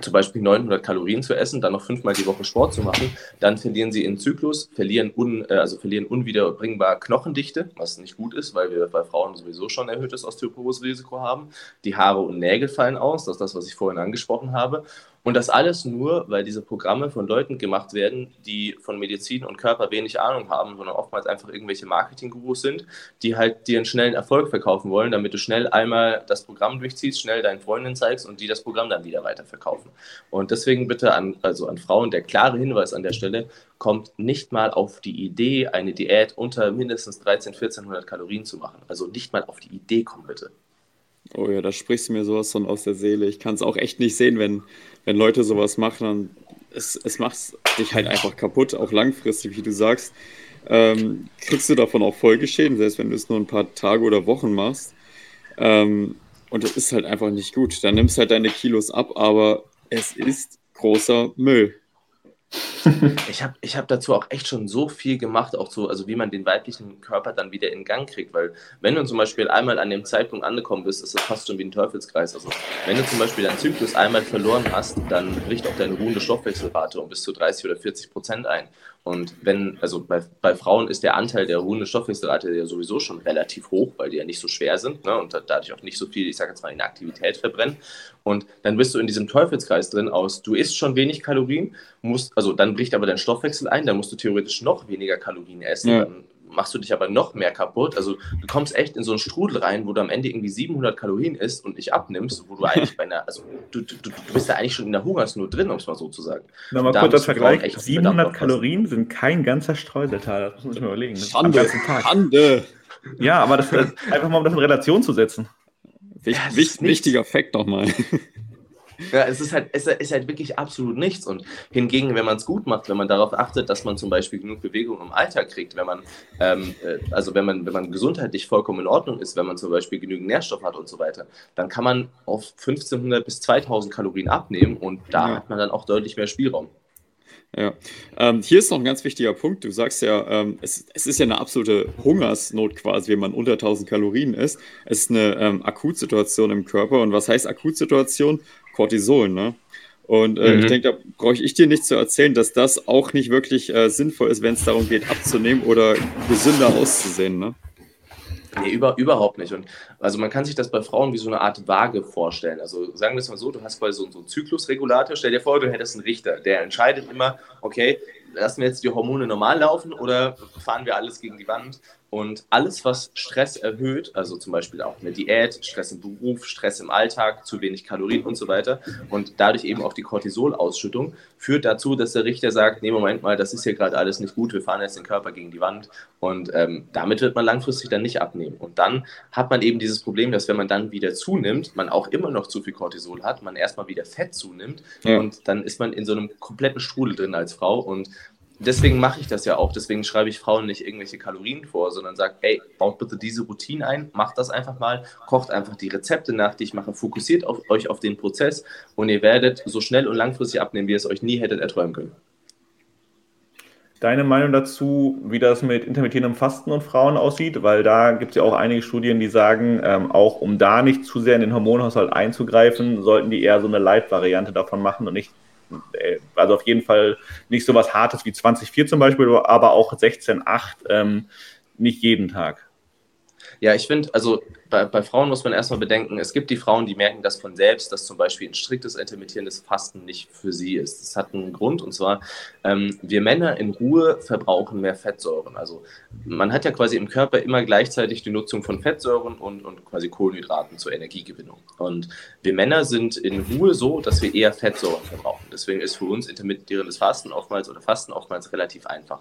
zum Beispiel 900 Kalorien zu essen, dann noch 5-mal die Woche Sport zu machen, dann verlieren sie ihren Zyklus, verlieren unwiederbringbar Knochendichte, was nicht gut ist, weil wir bei Frauen sowieso schon erhöhtes Osteoporose-Risiko haben. Die Haare und Nägel fallen aus, das ist das, was ich vorhin angesprochen habe. Und das alles nur, weil diese Programme von Leuten gemacht werden, die von Medizin und Körper wenig Ahnung haben, sondern oftmals einfach irgendwelche Marketing-Gurus sind, die halt dir einen schnellen Erfolg verkaufen wollen, damit du schnell einmal das Programm durchziehst, schnell deinen Freunden zeigst und die das Programm dann wieder weiterverkaufen. Und deswegen bitte an Frauen der klare Hinweis an der Stelle: Kommt nicht mal auf die Idee, eine Diät unter mindestens 1.400 Kalorien zu machen. Also nicht mal auf die Idee kommen, bitte. Oh ja, da sprichst du mir sowas von aus der Seele. Ich kann es auch echt nicht sehen, wenn Leute sowas machen. Dann es macht dich halt einfach kaputt, auch langfristig, wie du sagst. Kriegst du davon auch voll Geschehen, selbst wenn du es nur ein paar Tage oder Wochen machst. Und das ist halt einfach nicht gut. Dann nimmst halt deine Kilos ab, aber es ist großer Müll. Ich hab dazu auch echt schon so viel gemacht, auch so, also wie man den weiblichen Körper dann wieder in Gang kriegt, weil wenn du zum Beispiel einmal an dem Zeitpunkt angekommen bist, ist das fast schon wie ein Teufelskreis. Also wenn du zum Beispiel deinen Zyklus einmal verloren hast, dann bricht auch deine ruhende Stoffwechselrate um bis zu 30 oder 40% ein. Und bei Frauen ist der Anteil der ruhenden Stoffwechselrate ja sowieso schon relativ hoch, weil die ja nicht so schwer sind, ne, und dadurch auch nicht so viel, ich sage jetzt mal, in Aktivität verbrennen. Und dann bist du in diesem Teufelskreis drin aus, du isst schon wenig Kalorien, dann bricht aber dein Stoffwechsel ein, dann musst du theoretisch noch weniger Kalorien essen, ja. Dann machst du dich aber noch mehr kaputt. Also du kommst echt in so einen Strudel rein, wo du am Ende irgendwie 700 Kalorien isst und nicht abnimmst, wo du eigentlich du bist ja eigentlich schon in der Hungersnot drin, um es mal so zu sagen. Na, mal kurz das Vergleich, 700 Kalorien sind kein ganzer Streuselteil, das muss man sich mal überlegen. Schande! Ja, aber das einfach mal, um das in Relation zu setzen. Ja, wichtiger Fakt nochmal. Ja, es ist halt wirklich absolut nichts. Und hingegen, wenn man es gut macht, wenn man darauf achtet, dass man zum Beispiel genug Bewegung im Alltag kriegt, wenn man wenn man gesundheitlich vollkommen in Ordnung ist, wenn man zum Beispiel genügend Nährstoff hat und so weiter, dann kann man auf 1500 bis 2000 Kalorien abnehmen und da hat man dann auch deutlich mehr Spielraum. Ja, hier ist noch ein ganz wichtiger Punkt. Du sagst ja, es ist ja eine absolute Hungersnot quasi, wenn man unter 1000 Kalorien isst. Es ist eine Akutsituation im Körper. Und was heißt Akutsituation? Cortisol, ne? Und ich denke, da brauche ich dir nicht zu erzählen, dass das auch nicht wirklich sinnvoll ist, wenn es darum geht, abzunehmen oder gesünder auszusehen, ne? Nee, überhaupt nicht. Und also man kann sich das bei Frauen wie so eine Art Waage vorstellen. Also sagen wir es mal so, du hast bei so einen Zyklusregulator, stell dir vor, du hättest einen Richter, der entscheidet immer, okay, lassen wir jetzt die Hormone normal laufen oder fahren wir alles gegen die Wand? Und alles, was Stress erhöht, also zum Beispiel auch eine Diät, Stress im Beruf, Stress im Alltag, zu wenig Kalorien und so weiter und dadurch eben auch die Cortisolausschüttung, führt dazu, dass der Richter sagt, nee, Moment mal, das ist hier gerade alles nicht gut, wir fahren jetzt den Körper gegen die Wand und damit wird man langfristig dann nicht abnehmen. Und dann hat man eben dieses Problem, dass wenn man dann wieder zunimmt, man auch immer noch zu viel Cortisol hat, man erstmal wieder Fett zunimmt und dann ist man in so einem kompletten Strudel drin als Frau und deswegen mache ich das ja auch, deswegen schreibe ich Frauen nicht irgendwelche Kalorien vor, sondern sage, ey, baut bitte diese Routine ein, macht das einfach mal, kocht einfach die Rezepte nach, die ich mache, fokussiert euch auf den Prozess und ihr werdet so schnell und langfristig abnehmen, wie ihr es euch nie hättet erträumen können. Deine Meinung dazu, wie das mit intermittierendem Fasten und Frauen aussieht? Weil da gibt es ja auch einige Studien, die sagen, auch um da nicht zu sehr in den Hormonhaushalt einzugreifen, sollten die eher so eine Light-Variante davon machen und nicht, also auf jeden Fall nicht so was Hartes wie 20,4 zum Beispiel, aber auch 16,8 nicht jeden Tag. Ja, ich finde, also bei Frauen muss man erstmal bedenken, es gibt die Frauen, die merken das von selbst, dass zum Beispiel ein striktes intermittierendes Fasten nicht für sie ist. Das hat einen Grund und zwar, wir Männer in Ruhe verbrauchen mehr Fettsäuren. Also man hat ja quasi im Körper immer gleichzeitig die Nutzung von Fettsäuren und quasi Kohlenhydraten zur Energiegewinnung. Und wir Männer sind in Ruhe so, dass wir eher Fettsäuren verbrauchen. Deswegen ist für uns intermittierendes Fasten oftmals relativ einfach.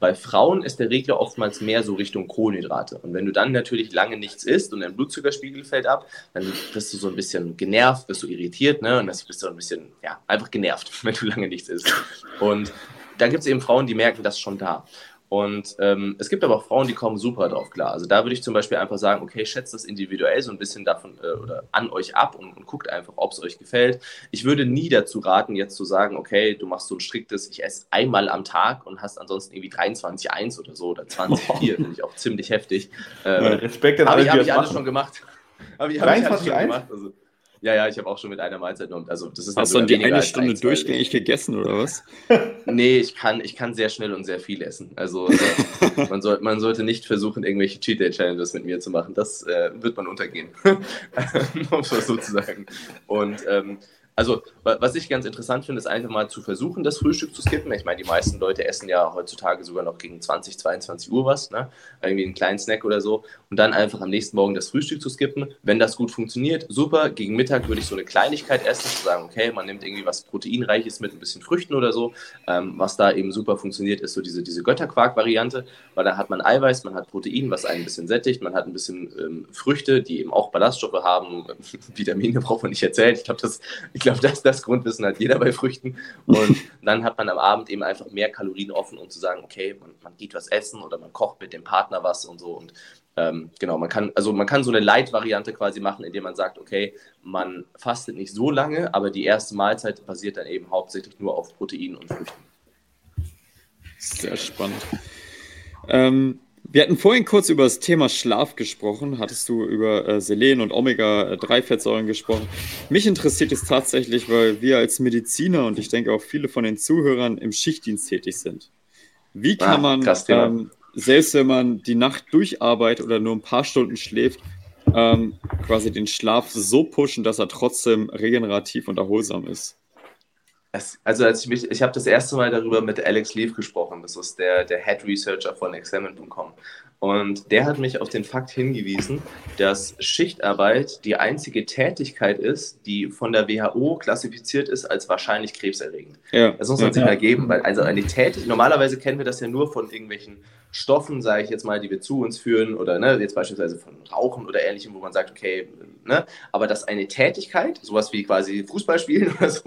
Bei Frauen ist der Regler oftmals mehr so Richtung Kohlenhydrate. Und wenn du dann natürlich lange nichts isst und dein Blutzuckerspiegel fällt ab, dann bist du so ein bisschen genervt, bist du irritiert, ne? Und das bist du ein bisschen, ja, einfach genervt, wenn du lange nichts isst. Und da gibt es eben Frauen, die merken das schon da. Und es gibt aber auch Frauen, die kommen super drauf klar. Also da würde ich zum Beispiel einfach sagen, okay, schätzt das individuell so ein bisschen davon oder an euch ab und guckt einfach, ob es euch gefällt. Ich würde nie dazu raten, jetzt zu sagen, okay, du machst so ein striktes, ich esse einmal am Tag und hast ansonsten irgendwie 23,1 oder so oder 20,4, finde ich auch ziemlich heftig. Respekt an alle, die das machen. Habe ich alles schon gemacht. 23,1? Also, ja, ich habe auch schon mit einer Mahlzeit genommen. Also, das ist hast du dann die eine Stunde durchgängig gegessen oder was? Nee, ich kann sehr schnell und sehr viel essen. Also man sollte nicht versuchen, irgendwelche Cheat-Day-Challenges mit mir zu machen. Das wird man untergehen, um es so zu sagen. Und Also, was ich ganz interessant finde, ist einfach mal zu versuchen, das Frühstück zu skippen. Ich meine, die meisten Leute essen ja heutzutage sogar noch gegen 20, 22 Uhr was, ne? Irgendwie einen kleinen Snack oder so. Und dann einfach am nächsten Morgen das Frühstück zu skippen. Wenn das gut funktioniert, super. Gegen Mittag würde ich so eine Kleinigkeit essen, zu sagen, okay, man nimmt irgendwie was Proteinreiches mit ein bisschen Früchten oder so. Was da eben super funktioniert, ist so diese Götterquark-Variante, weil da hat man Eiweiß, man hat Protein, was einen ein bisschen sättigt, man hat ein bisschen Früchte, die eben auch Ballaststoffe haben. Vitamine braucht man nicht erzählen. Ich glaube, das Grundwissen hat jeder bei Früchten. Und dann hat man am Abend eben einfach mehr Kalorien offen, um zu sagen, okay, man geht was essen oder man kocht mit dem Partner was und so. Und genau, man kann so eine Light-Variante quasi machen, indem man sagt, okay, man fastet nicht so lange, aber die erste Mahlzeit basiert dann eben hauptsächlich nur auf Proteinen und Früchten. Sehr spannend. Wir hatten vorhin kurz über das Thema Schlaf gesprochen, hattest du über Selen und Omega-3-Fettsäuren gesprochen. Mich interessiert es tatsächlich, weil wir als Mediziner und ich denke auch viele von den Zuhörern im Schichtdienst tätig sind. Wie kann man, selbst wenn man die Nacht durcharbeitet oder nur ein paar Stunden schläft, quasi den Schlaf so pushen, dass er trotzdem regenerativ und erholsam ist? Ich habe das erste Mal darüber mit Alex Leaf gesprochen, das ist der Head Researcher von Examine.com, und der hat mich auf den Fakt hingewiesen, dass Schichtarbeit die einzige Tätigkeit ist, die von der WHO klassifiziert ist als wahrscheinlich krebserregend. Ja. Das muss man sich mal geben, weil also normalerweise kennen wir das ja nur von irgendwelchen Stoffen, sage ich jetzt mal, die wir zu uns führen oder ne, jetzt beispielsweise von Rauchen oder Ähnlichem, wo man sagt, okay, ne, aber dass eine Tätigkeit, sowas wie quasi Fußball spielen oder so,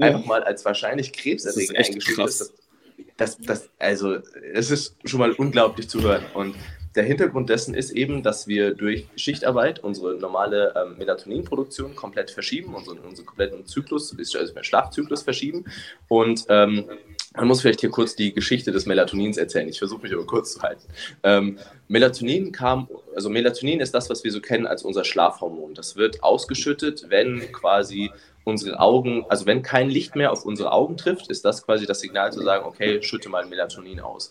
einfach mal als wahrscheinlich krebserregend eingestuft ist, es ist schon mal unglaublich zu hören. Und der Hintergrund dessen ist eben, dass wir durch Schichtarbeit unsere normale Melatoninproduktion komplett verschieben, unseren kompletten Zyklus, also den Schlafzyklus verschieben. Und man muss vielleicht hier kurz die Geschichte des Melatonins erzählen. Ich versuche mich aber kurz zu halten. Melatonin ist das, was wir so kennen als unser Schlafhormon. Das wird ausgeschüttet, wenn quasi unsere Augen, also wenn kein Licht mehr auf unsere Augen trifft, ist das quasi das Signal zu sagen, okay, schütte mal Melatonin aus.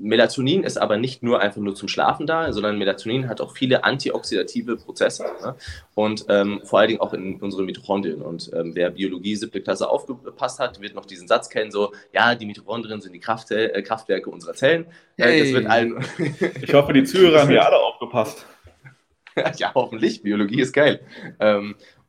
Melatonin ist aber nicht nur einfach nur zum Schlafen da, sondern Melatonin hat auch viele antioxidative Prozesse, ne? Und vor allen Dingen auch in unseren Mitochondrien. Und wer Biologie 7. Klasse aufgepasst hat, wird noch diesen Satz kennen, so, ja, die Mitochondrien sind die Kraftwerke unserer Zellen. Hey. Das wird allen... Ich hoffe, die Zuhörer haben ja alle aufgepasst. Ja, hoffentlich, Biologie ist geil.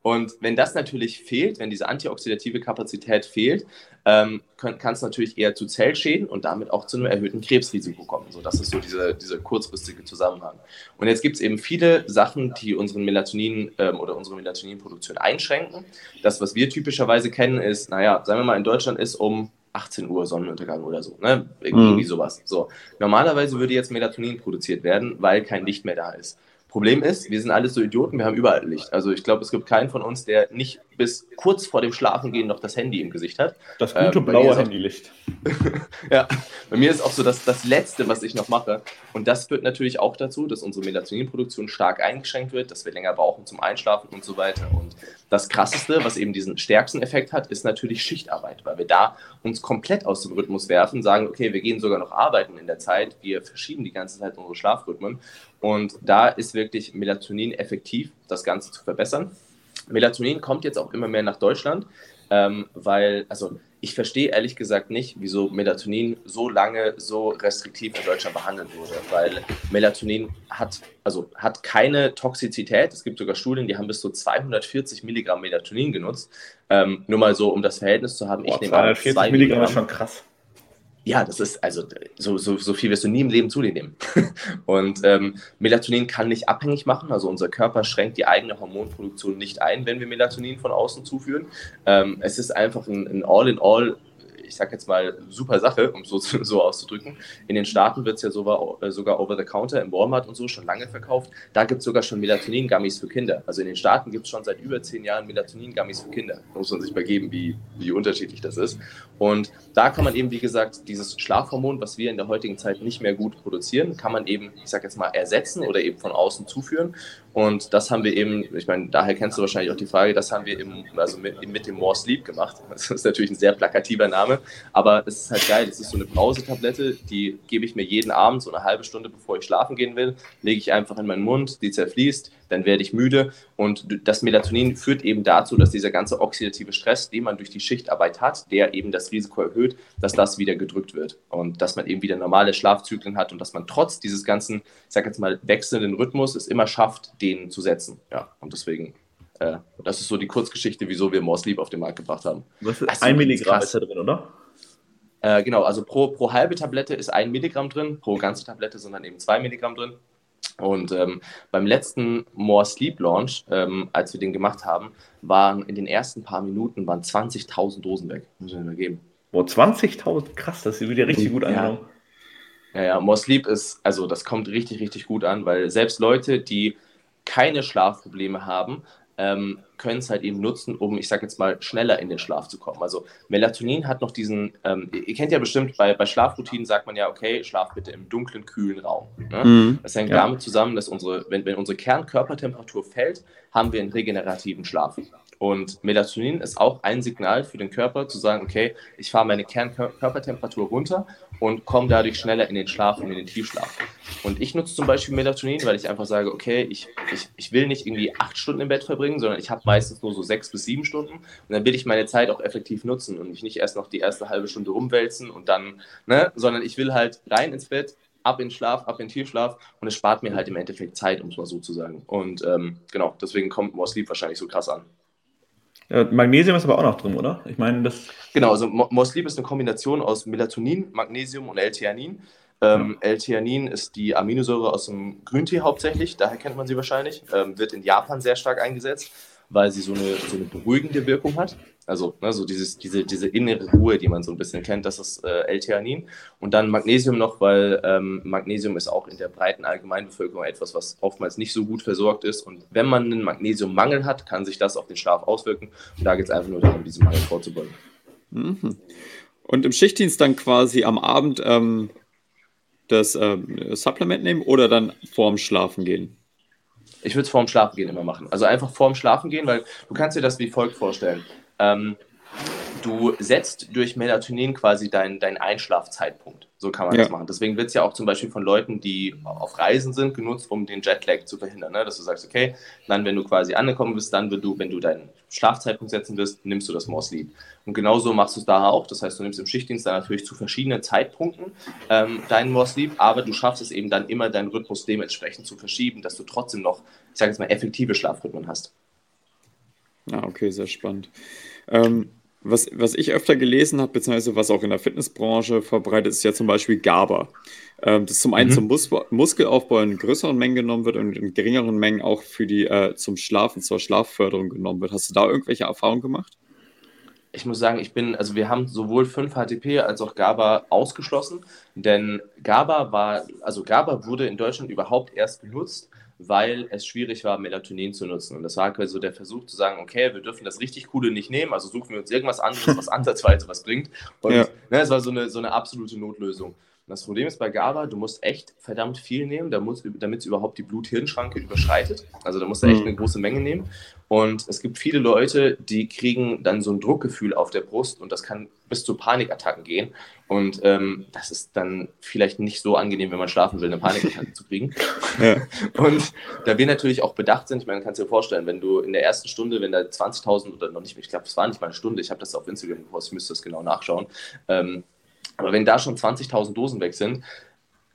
Und wenn das natürlich fehlt, wenn diese antioxidative Kapazität fehlt, kann es natürlich eher zu Zellschäden und damit auch zu einem erhöhten Krebsrisiko kommen. So, das ist so dieser kurzfristige Zusammenhang. Und jetzt gibt es eben viele Sachen, die unseren Melatonin oder unsere Melatoninproduktion einschränken. Das, was wir typischerweise kennen, ist, naja, sagen wir mal, in Deutschland ist um 18 Uhr Sonnenuntergang oder so, ne? Irgendwie sowas. So. Normalerweise würde jetzt Melatonin produziert werden, weil kein Licht mehr da ist. Problem ist, wir sind alle so Idioten, wir haben überall Licht. Also ich glaube, es gibt keinen von uns, der nicht bis kurz vor dem Schlafengehen noch das Handy im Gesicht hat. Das gute blaue Handylicht. Ja, bei mir ist auch so das Letzte, was ich noch mache. Und das führt natürlich auch dazu, dass unsere Melatoninproduktion stark eingeschränkt wird, dass wir länger brauchen zum Einschlafen und so weiter. Und das Krasseste, was eben diesen stärksten Effekt hat, ist natürlich Schichtarbeit, weil wir da uns komplett aus dem Rhythmus werfen, sagen, okay, wir gehen sogar noch arbeiten in der Zeit, wir verschieben die ganze Zeit unsere Schlafrhythmen. Und da ist wirklich Melatonin effektiv, das Ganze zu verbessern. Melatonin kommt jetzt auch immer mehr nach Deutschland, weil, also ich verstehe ehrlich gesagt nicht, wieso Melatonin so lange so restriktiv in Deutschland behandelt wurde, weil Melatonin hat keine Toxizität. Es gibt sogar Studien, die haben bis zu 240 Milligramm Melatonin genutzt. Nur mal so, um das Verhältnis zu haben. 240 Milligramm ist schon krass. Ja, das ist, also so viel wirst du nie im Leben zu dir nehmen. Und Melatonin kann nicht abhängig machen, also unser Körper schränkt die eigene Hormonproduktion nicht ein, wenn wir Melatonin von außen zuführen. Es ist einfach ein All-in-All, ich sag jetzt mal, super Sache, um es so auszudrücken. In den Staaten wird es ja sogar over-the-counter im Walmart und so schon lange verkauft. Da gibt es sogar schon Melatonin-Gummies für Kinder. Also in den Staaten gibt es schon seit über 10 Jahren Melatonin-Gummies für Kinder. Da muss man sich mal geben, wie unterschiedlich das ist. Und da kann man eben, wie gesagt, dieses Schlafhormon, was wir in der heutigen Zeit nicht mehr gut produzieren, kann man eben, ich sag jetzt mal, ersetzen oder eben von außen zuführen. Und das haben wir eben, ich meine, daher kennst du wahrscheinlich auch die Frage, das haben wir mit dem More Sleep gemacht. Das ist natürlich ein sehr plakativer Name. ne? Aber es ist halt geil, es ist so eine Brausetablette, die gebe ich mir jeden Abend, so eine halbe Stunde, bevor ich schlafen gehen will, lege ich einfach in meinen Mund, die zerfließt, dann werde ich müde und das Melatonin führt eben dazu, dass dieser ganze oxidative Stress, den man durch die Schichtarbeit hat, der eben das Risiko erhöht, dass das wieder gedrückt wird und dass man eben wieder normale Schlafzyklen hat und dass man trotz dieses ganzen, ich sag jetzt mal, wechselnden Rhythmus es immer schafft, den zu setzen. Ja, und deswegen, das ist so die Kurzgeschichte, wieso wir More Sleep auf den Markt gebracht haben. Was ist, also, 1 Milligramm ist da drin, oder? Genau, also pro halbe Tablette ist 1 Milligramm drin, pro ganze Tablette sind dann eben 2 Milligramm drin. Und beim letzten More Sleep Launch, als wir den gemacht haben, waren in den ersten paar Minuten 20.000 Dosen weg. Muss ich mir geben. Boah, 20.000? Krass, das ist wieder richtig gut angenommen. Ja, ja, More Sleep ist, also das kommt richtig, richtig gut an, weil selbst Leute, die keine Schlafprobleme haben, können es halt eben nutzen, um, ich sag jetzt mal, schneller in den Schlaf zu kommen. Also Melatonin hat noch diesen, ihr kennt ja bestimmt, bei Schlafroutinen sagt man ja, okay, schlaf bitte im dunklen, kühlen Raum. Ne? Mhm. Das hängt damit zusammen, dass wenn unsere Kernkörpertemperatur fällt, haben wir einen regenerativen Schlaf. Und Melatonin ist auch ein Signal für den Körper, zu sagen, okay, ich fahre meine Kernkörpertemperatur runter und komme dadurch schneller in den Schlaf und in den Tiefschlaf. Und ich nutze zum Beispiel Melatonin, weil ich einfach sage, okay, ich will nicht irgendwie 8 Stunden im Bett verbringen, sondern ich habe meistens nur so 6 bis 7 Stunden und dann will ich meine Zeit auch effektiv nutzen und mich nicht erst noch die erste halbe Stunde rumwälzen und dann, ne, sondern ich will halt rein ins Bett, ab in den Schlaf, ab in den Tiefschlaf und es spart mir halt im Endeffekt Zeit, um es mal so zu sagen. Und genau, deswegen kommt More Sleep wahrscheinlich so krass an. Magnesium ist aber auch noch drin, oder? Ich meine, das. Genau, also More Sleep ist eine Kombination aus Melatonin, Magnesium und L-Theanin. L-Theanin ist die Aminosäure aus dem Grüntee hauptsächlich, daher kennt man sie wahrscheinlich. Wird in Japan sehr stark eingesetzt, weil sie so eine beruhigende Wirkung hat. Also ne, so diese innere Ruhe, die man so ein bisschen kennt, das ist L-Theanin. Und dann Magnesium noch, weil Magnesium ist auch in der breiten Allgemeinbevölkerung etwas, was oftmals nicht so gut versorgt ist. Und wenn man einen Magnesiummangel hat, kann sich das auf den Schlaf auswirken. Und da geht es einfach nur darum, diesen Mangel vorzubeugen. Mhm. Und im Schichtdienst dann quasi am Abend das Supplement nehmen oder dann vorm Schlafen gehen? Ich würde es vorm Schlafen gehen immer machen. Also einfach vorm Schlafen gehen, weil du kannst dir das wie folgt vorstellen. Du setzt durch Melatonin quasi deinen Einschlafzeitpunkt. So kann man das machen. Deswegen wird es ja auch zum Beispiel von Leuten, die auf Reisen sind, genutzt, um den Jetlag zu verhindern. Ne? Dass du sagst, okay, dann, wenn du quasi angekommen bist, dann, wenn du deinen Schlafzeitpunkt setzen wirst, nimmst du das More Sleep. Und genauso machst du es da auch. Das heißt, du nimmst im Schichtdienst dann natürlich zu verschiedenen Zeitpunkten deinen More Sleep, aber du schaffst es eben dann immer, deinen Rhythmus dementsprechend zu verschieben, dass du trotzdem noch, ich sage jetzt mal, effektive Schlafrhythmen hast. Ah, okay, sehr spannend. Was ich öfter gelesen habe, beziehungsweise was auch in der Fitnessbranche verbreitet ist, ja zum Beispiel GABA. Das zum einen zum Muskelaufbau in größeren Mengen genommen wird und in geringeren Mengen auch für die zum Schlafen, zur Schlafförderung genommen wird. Hast du da irgendwelche Erfahrungen gemacht? Ich muss sagen, wir haben sowohl 5-HTP als auch GABA ausgeschlossen, denn GABA wurde in Deutschland überhaupt erst genutzt, weil es schwierig war, Melatonin zu nutzen. Und das war quasi so der Versuch zu sagen, okay, wir dürfen das richtig Coole nicht nehmen, also suchen wir uns irgendwas anderes, was ansatzweise was bringt. Und es war so eine absolute Notlösung. Und das Problem ist bei GABA, du musst echt verdammt viel nehmen, damit es überhaupt die Blut-Hirn-Schranke überschreitet. Also da musst du echt eine große Menge nehmen. Und es gibt viele Leute, die kriegen dann so ein Druckgefühl auf der Brust und das kann bis zu Panikattacken gehen. Und das ist dann vielleicht nicht so angenehm, wenn man schlafen will, eine Panikattacke zu kriegen. Ja. Und da wir natürlich auch bedacht sind, ich meine, kannst du dir vorstellen, wenn du in der ersten Stunde, wenn da 20.000 oder noch nicht, ich glaube, es war nicht mal eine Stunde, ich habe das auf Instagram gepostet, ich müsste das genau nachschauen, aber wenn da schon 20.000 Dosen weg sind,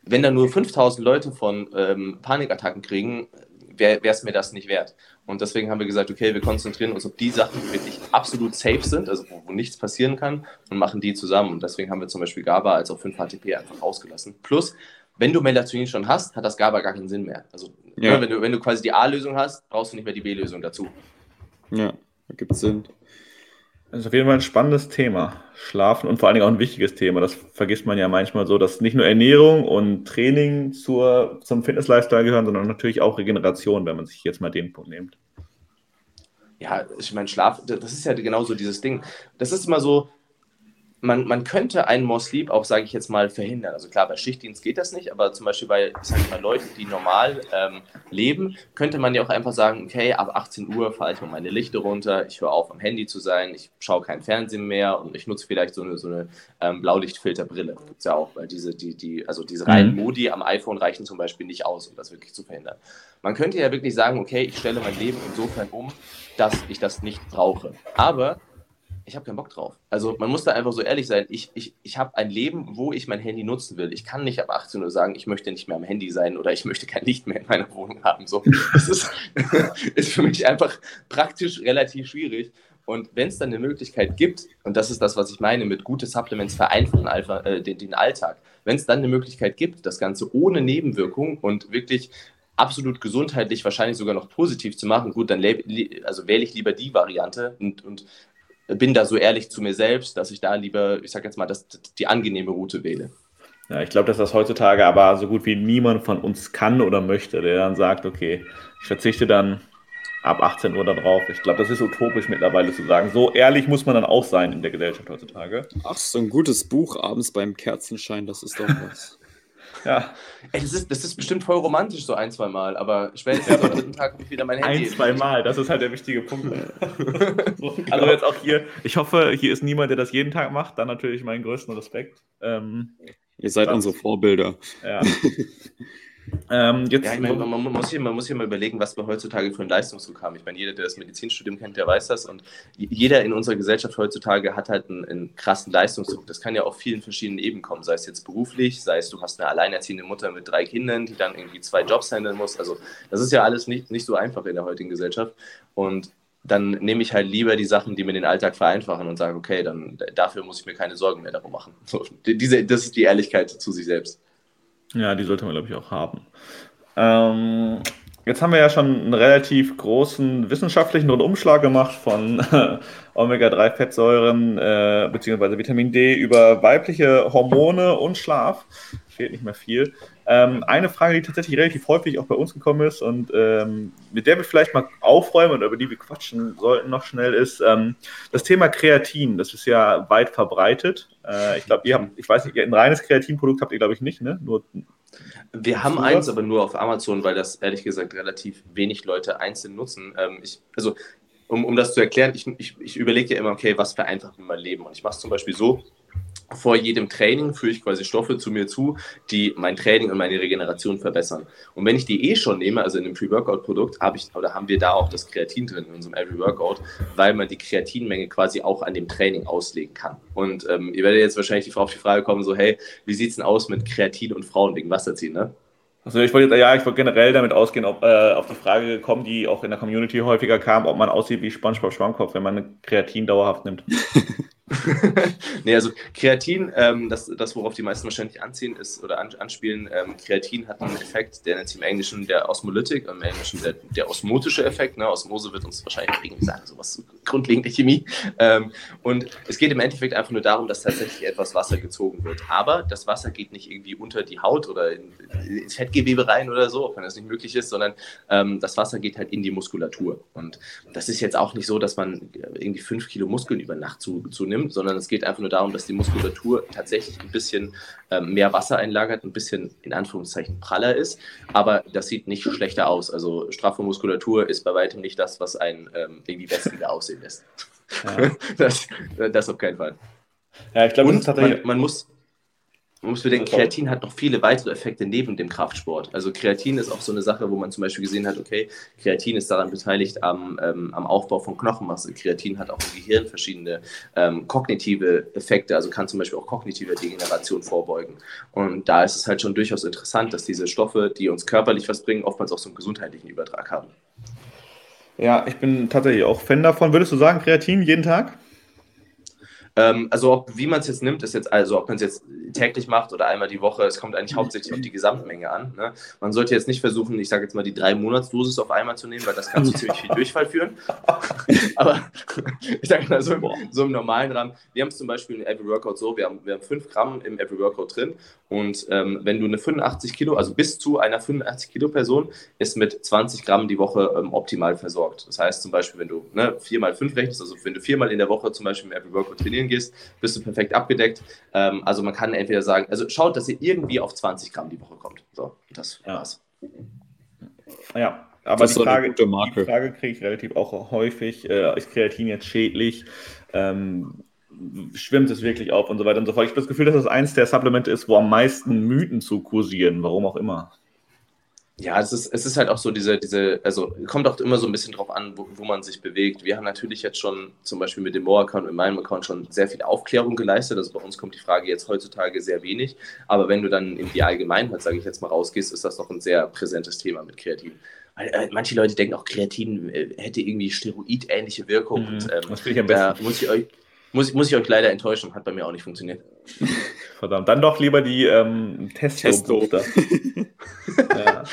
wenn da nur 5.000 Leute von Panikattacken kriegen, wäre es mir das nicht wert. Und deswegen haben wir gesagt, okay, wir konzentrieren uns auf die Sachen, die wirklich absolut safe sind, also wo nichts passieren kann, und machen die zusammen. Und deswegen haben wir zum Beispiel GABA als auch 5-HTP einfach rausgelassen. Plus, wenn du Melatonin schon hast, hat das GABA gar keinen Sinn mehr. Also wenn du quasi die A-Lösung hast, brauchst du nicht mehr die B-Lösung dazu. Ja, da gibt es Sinn. Das ist auf jeden Fall ein spannendes Thema. Schlafen und vor allen Dingen auch ein wichtiges Thema. Das vergisst man ja manchmal so, dass nicht nur Ernährung und Training zum Fitness-Lifestyle gehören, sondern natürlich auch Regeneration, wenn man sich jetzt mal den Punkt nimmt. Ja, ich meine, Schlaf, das ist ja genauso dieses Ding. Das ist immer so, man könnte einen More Sleep auch, sage ich jetzt mal, verhindern. Also klar, bei Schichtdienst geht das nicht, aber zum Beispiel bei, ich sag mal, Leuten, die normal leben, könnte man ja auch einfach sagen, okay, ab 18 Uhr fahre ich mal meine Lichter runter, ich höre auf, am Handy zu sein, ich schaue kein Fernsehen mehr und ich nutze vielleicht so eine Blaulichtfilterbrille. Gibt es ja auch, weil diese reinen Modi am iPhone reichen zum Beispiel nicht aus, um das wirklich zu verhindern. Man könnte ja wirklich sagen, okay, ich stelle mein Leben insofern um, dass ich das nicht brauche. Aber ich habe keinen Bock drauf. Also man muss da einfach so ehrlich sein. Ich habe ein Leben, wo ich mein Handy nutzen will. Ich kann nicht ab 18 Uhr sagen, ich möchte nicht mehr am Handy sein oder ich möchte kein Licht mehr in meiner Wohnung haben. So, das ist für mich einfach praktisch relativ schwierig. Und wenn es dann eine Möglichkeit gibt, und das ist das, was ich meine, mit gute Supplements vereinfachen den Alltag, wenn es dann eine Möglichkeit gibt, das Ganze ohne Nebenwirkung und wirklich absolut gesundheitlich wahrscheinlich sogar noch positiv zu machen, gut, dann wähle ich lieber die Variante und bin da so ehrlich zu mir selbst, dass ich da lieber, ich sag jetzt mal, dass die angenehme Route wähle. Ja, ich glaube, dass das heutzutage aber so gut wie niemand von uns kann oder möchte, der dann sagt, okay, ich verzichte dann ab 18 Uhr darauf. Ich glaube, das ist utopisch mittlerweile zu sagen. So ehrlich muss man dann auch sein in der Gesellschaft heutzutage. Ach, so ein gutes Buch abends beim Kerzenschein, das ist doch was. Ja. Ey, das ist bestimmt voll romantisch, so ein, zwei Mal, aber spätestens am dritten Tag habe ich wieder mein Handy. Ein, zwei Mal, das ist halt der wichtige Punkt. So, genau. Also jetzt auch hier, ich hoffe, hier ist niemand, der das jeden Tag macht, dann natürlich meinen größten Respekt. Ihr seid unsere Vorbilder. Ja. Jetzt ja, ich meine, man muss hier mal überlegen, was wir heutzutage für einen Leistungsdruck haben. Ich meine, jeder, der das Medizinstudium kennt, der weiß das. Und jeder in unserer Gesellschaft heutzutage hat halt einen krassen Leistungsdruck. Das kann ja auf vielen verschiedenen Ebenen kommen. Sei es jetzt beruflich, sei es du hast eine alleinerziehende Mutter mit 3 Kindern, die dann irgendwie 2 Jobs handeln muss. Also das ist ja alles nicht so einfach in der heutigen Gesellschaft. Und dann nehme ich halt lieber die Sachen, die mir den Alltag vereinfachen und sage, okay, dann dafür muss ich mir keine Sorgen mehr darum machen. So, das ist die Ehrlichkeit zu sich selbst. Ja, die sollte man, glaube ich, auch haben. Jetzt haben wir ja schon einen relativ großen wissenschaftlichen Rundumschlag gemacht von Omega-3-Fettsäuren bzw. Vitamin D über weibliche Hormone und Schlaf. Fehlt nicht mehr viel. Eine Frage, die tatsächlich relativ häufig auch bei uns gekommen ist und mit der wir vielleicht mal aufräumen und über die wir quatschen sollten noch schnell, ist das Thema Kreatin. Das ist ja weit verbreitet. Ich glaube, ihr habt ein reines Kreatinprodukt habt ihr, glaube ich, nicht, ne? Wir haben eins, aber nur auf Amazon, weil das ehrlich gesagt relativ wenig Leute einzeln nutzen. Um das zu erklären, ich überlege ja immer, okay, was vereinfacht mir mein Leben? Und ich mache es zum Beispiel so: Vor jedem Training führe ich quasi Stoffe zu mir zu, die mein Training und meine Regeneration verbessern. Und wenn ich die schon nehme, also in einem Pre-Workout-Produkt, haben wir da auch das Kreatin drin in unserem Every Workout, weil man die Kreatinmenge quasi auch an dem Training auslegen kann. Und ihr werdet jetzt wahrscheinlich auf die Frage kommen, so, hey, wie sieht es denn aus mit Kreatin und Frauen wegen Wasserziehen, ne? Also ich wollte generell damit ausgehen, ob auf die Frage kommen, die auch in der Community häufiger kam, ob man aussieht wie SpongeBob Schwammkopf, wenn man Kreatin dauerhaft nimmt. Nee, also Kreatin, das worauf die meisten wahrscheinlich anziehen ist oder anspielen, Kreatin hat einen Effekt, der nennt sich im Englischen der Osmolytik, im Englischen der osmotische Effekt, ne? Osmose wird uns wahrscheinlich irgendwie sagen, sowas grundlegende Chemie. Und es geht im Endeffekt einfach nur darum, dass tatsächlich etwas Wasser gezogen wird. Aber das Wasser geht nicht irgendwie unter die Haut oder ins Fettgewebe rein oder so, auch wenn das nicht möglich ist, sondern das Wasser geht halt in die Muskulatur. Und das ist jetzt auch nicht so, dass man irgendwie 5 Kilo Muskeln über Nacht zunimmt, sondern es geht einfach nur darum, dass die Muskulatur tatsächlich ein bisschen mehr Wasser einlagert, ein bisschen in Anführungszeichen praller ist, aber das sieht nicht schlechter aus. Also straffe Muskulatur ist bei weitem nicht das, was einen irgendwie wieder aussehen lässt. Ja. Das auf keinen Fall. Ja, ich glaube, man muss bedenken, Kreatin hat noch viele weitere Effekte neben dem Kraftsport. Also Kreatin ist auch so eine Sache, wo man zum Beispiel gesehen hat, okay, Kreatin ist daran beteiligt am Aufbau von Knochenmasse. Kreatin hat auch im Gehirn verschiedene kognitive Effekte, also kann zum Beispiel auch kognitive Degeneration vorbeugen. Und da ist es halt schon durchaus interessant, dass diese Stoffe, die uns körperlich was bringen, oftmals auch so einen gesundheitlichen Übertrag haben. Ja, ich bin tatsächlich auch Fan davon. Würdest du sagen, Kreatin jeden Tag? Also wie man es jetzt nimmt, ist jetzt, also ob man es jetzt täglich macht oder einmal die Woche, es kommt eigentlich hauptsächlich auf die Gesamtmenge an. Ne? Man sollte jetzt nicht versuchen, ich sage jetzt mal, die 3-Monats-Dosis auf einmal zu nehmen, weil das kann zu ziemlich viel Durchfall führen. Aber ich sage mal, so im normalen Rahmen, wir haben es zum Beispiel in Every Workout so, wir haben 5 Gramm im Every Workout drin und wenn du eine 85 Kilo, also bis zu einer 85 Kilo Person, ist mit 20 Gramm die Woche optimal versorgt. Das heißt zum Beispiel, wenn du 4 mal 5 rechnest, also wenn du 4 Mal in der Woche zum Beispiel im Every Workout trainierst, spazieren gehst, bist du perfekt abgedeckt. Also man kann entweder sagen, also schaut, dass ihr irgendwie auf 20 Gramm die Woche kommt. So, das war's. Ja, aber die Frage kriege ich relativ auch häufig, ist Kreatin jetzt schädlich? Schwimmt es wirklich auf und so weiter und so fort. Ich habe das Gefühl, dass das eins der Supplemente ist, wo am meisten Mythen zu kursieren, warum auch immer. Ja, es ist halt auch so diese, also kommt auch immer so ein bisschen drauf an, wo man sich bewegt. Wir haben natürlich jetzt schon zum Beispiel mit dem More-Account und meinem Account schon sehr viel Aufklärung geleistet. Also bei uns kommt die Frage jetzt heutzutage sehr wenig. Aber wenn du dann in die Allgemeinheit, sage ich jetzt mal, rausgehst, ist das noch ein sehr präsentes Thema mit Kreatin. Manche Leute denken auch, Kreatin hätte irgendwie steroidähnliche Wirkung. Und, das will ich am besten. Da muss ich euch leider enttäuschen, hat bei mir auch nicht funktioniert. Verdammt, dann doch lieber die Testo. Ja.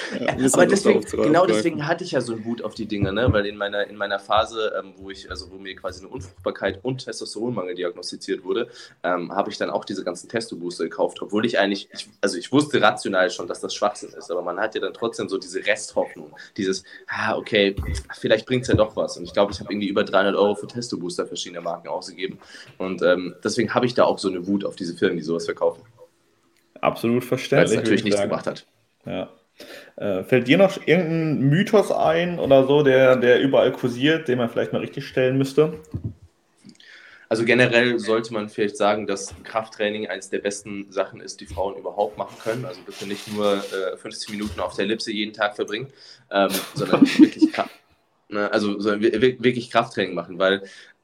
Aber deswegen, genau deswegen hatte ich ja so einen Wut auf die Dinger, ne? Weil in meiner Phase, wo mir quasi eine Unfruchtbarkeit und Testosteronmangel diagnostiziert wurde, habe ich dann auch diese ganzen Testo-Booster gekauft, obwohl ich eigentlich, ich wusste rational schon, dass das Schwachsinn ist, aber man hat ja dann trotzdem so diese Resthoffnung, dieses, okay, vielleicht bringt es ja doch was. Und ich glaube, ich habe irgendwie über 300 Euro für Testo-Booster verschiedener Marken ausgegeben. Und deswegen habe ich da auch so eine Wut auf diese Firmen, die sowas verkaufen. Absolut verständlich. Weil es natürlich nichts gebracht hat. Ja. Fällt dir noch irgendein Mythos ein oder so, der überall kursiert, den man vielleicht mal richtig stellen müsste? Also generell sollte man vielleicht sagen, dass Krafttraining eines der besten Sachen ist, die Frauen überhaupt machen können. Also bitte nicht nur 50 Minuten auf der Ellipse jeden Tag verbringen, sondern wirklich Krafttraining machen, weil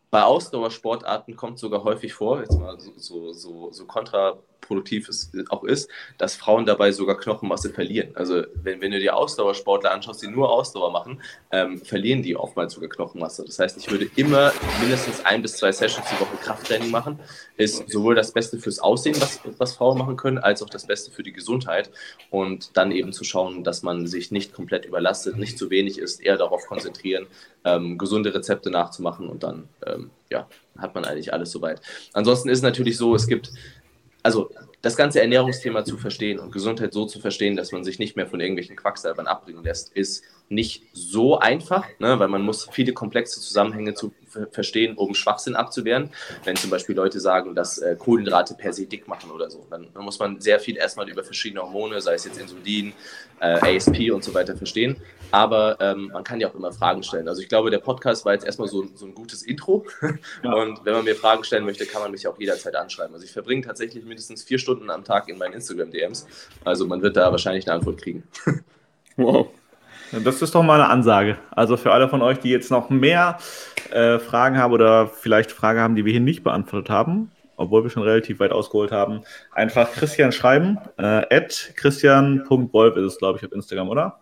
bei Ausdauersportarten kommt sogar häufig vor, jetzt mal so kontraproduktiv es auch ist, dass Frauen dabei sogar Knochenmasse verlieren. Also wenn du dir Ausdauersportler anschaust, die nur Ausdauer machen, verlieren die oftmals sogar Knochenmasse. Das heißt, ich würde immer mindestens 1 bis 2 Sessions die Woche Krafttraining machen. Ist sowohl das Beste fürs Aussehen, was Frauen machen können, als auch das Beste für die Gesundheit. Und dann eben zu schauen, dass man sich nicht komplett überlastet, nicht zu wenig isst, eher darauf konzentrieren, gesunde Rezepte nachzumachen und dann hat man eigentlich alles soweit. Ansonsten ist es natürlich so, es gibt, also das ganze Ernährungsthema zu verstehen und Gesundheit so zu verstehen, dass man sich nicht mehr von irgendwelchen Quacksalbern abbringen lässt, ist nicht so einfach, ne? Weil man muss viele komplexe Zusammenhänge zu verstehen, um Schwachsinn abzuwehren. Wenn zum Beispiel Leute sagen, dass Kohlenhydrate per se dick machen oder so, dann muss man sehr viel erstmal über verschiedene Hormone, sei es jetzt Insulin, ASP und so weiter verstehen. Aber man kann ja auch immer Fragen stellen. Also ich glaube, der Podcast war jetzt erstmal so ein gutes Intro. Und wenn man mir Fragen stellen möchte, kann man mich auch jederzeit anschreiben. Also ich verbringe tatsächlich mindestens 4 Stunden am Tag in meinen Instagram-DMs. Also man wird da wahrscheinlich eine Antwort kriegen. Wow. Das ist doch mal eine Ansage. Also für alle von euch, die jetzt noch mehr Fragen haben oder vielleicht Fragen haben, die wir hier nicht beantwortet haben, obwohl wir schon relativ weit ausgeholt haben, einfach Christian schreiben. @christian.wolf ist es, glaube ich, auf Instagram, oder?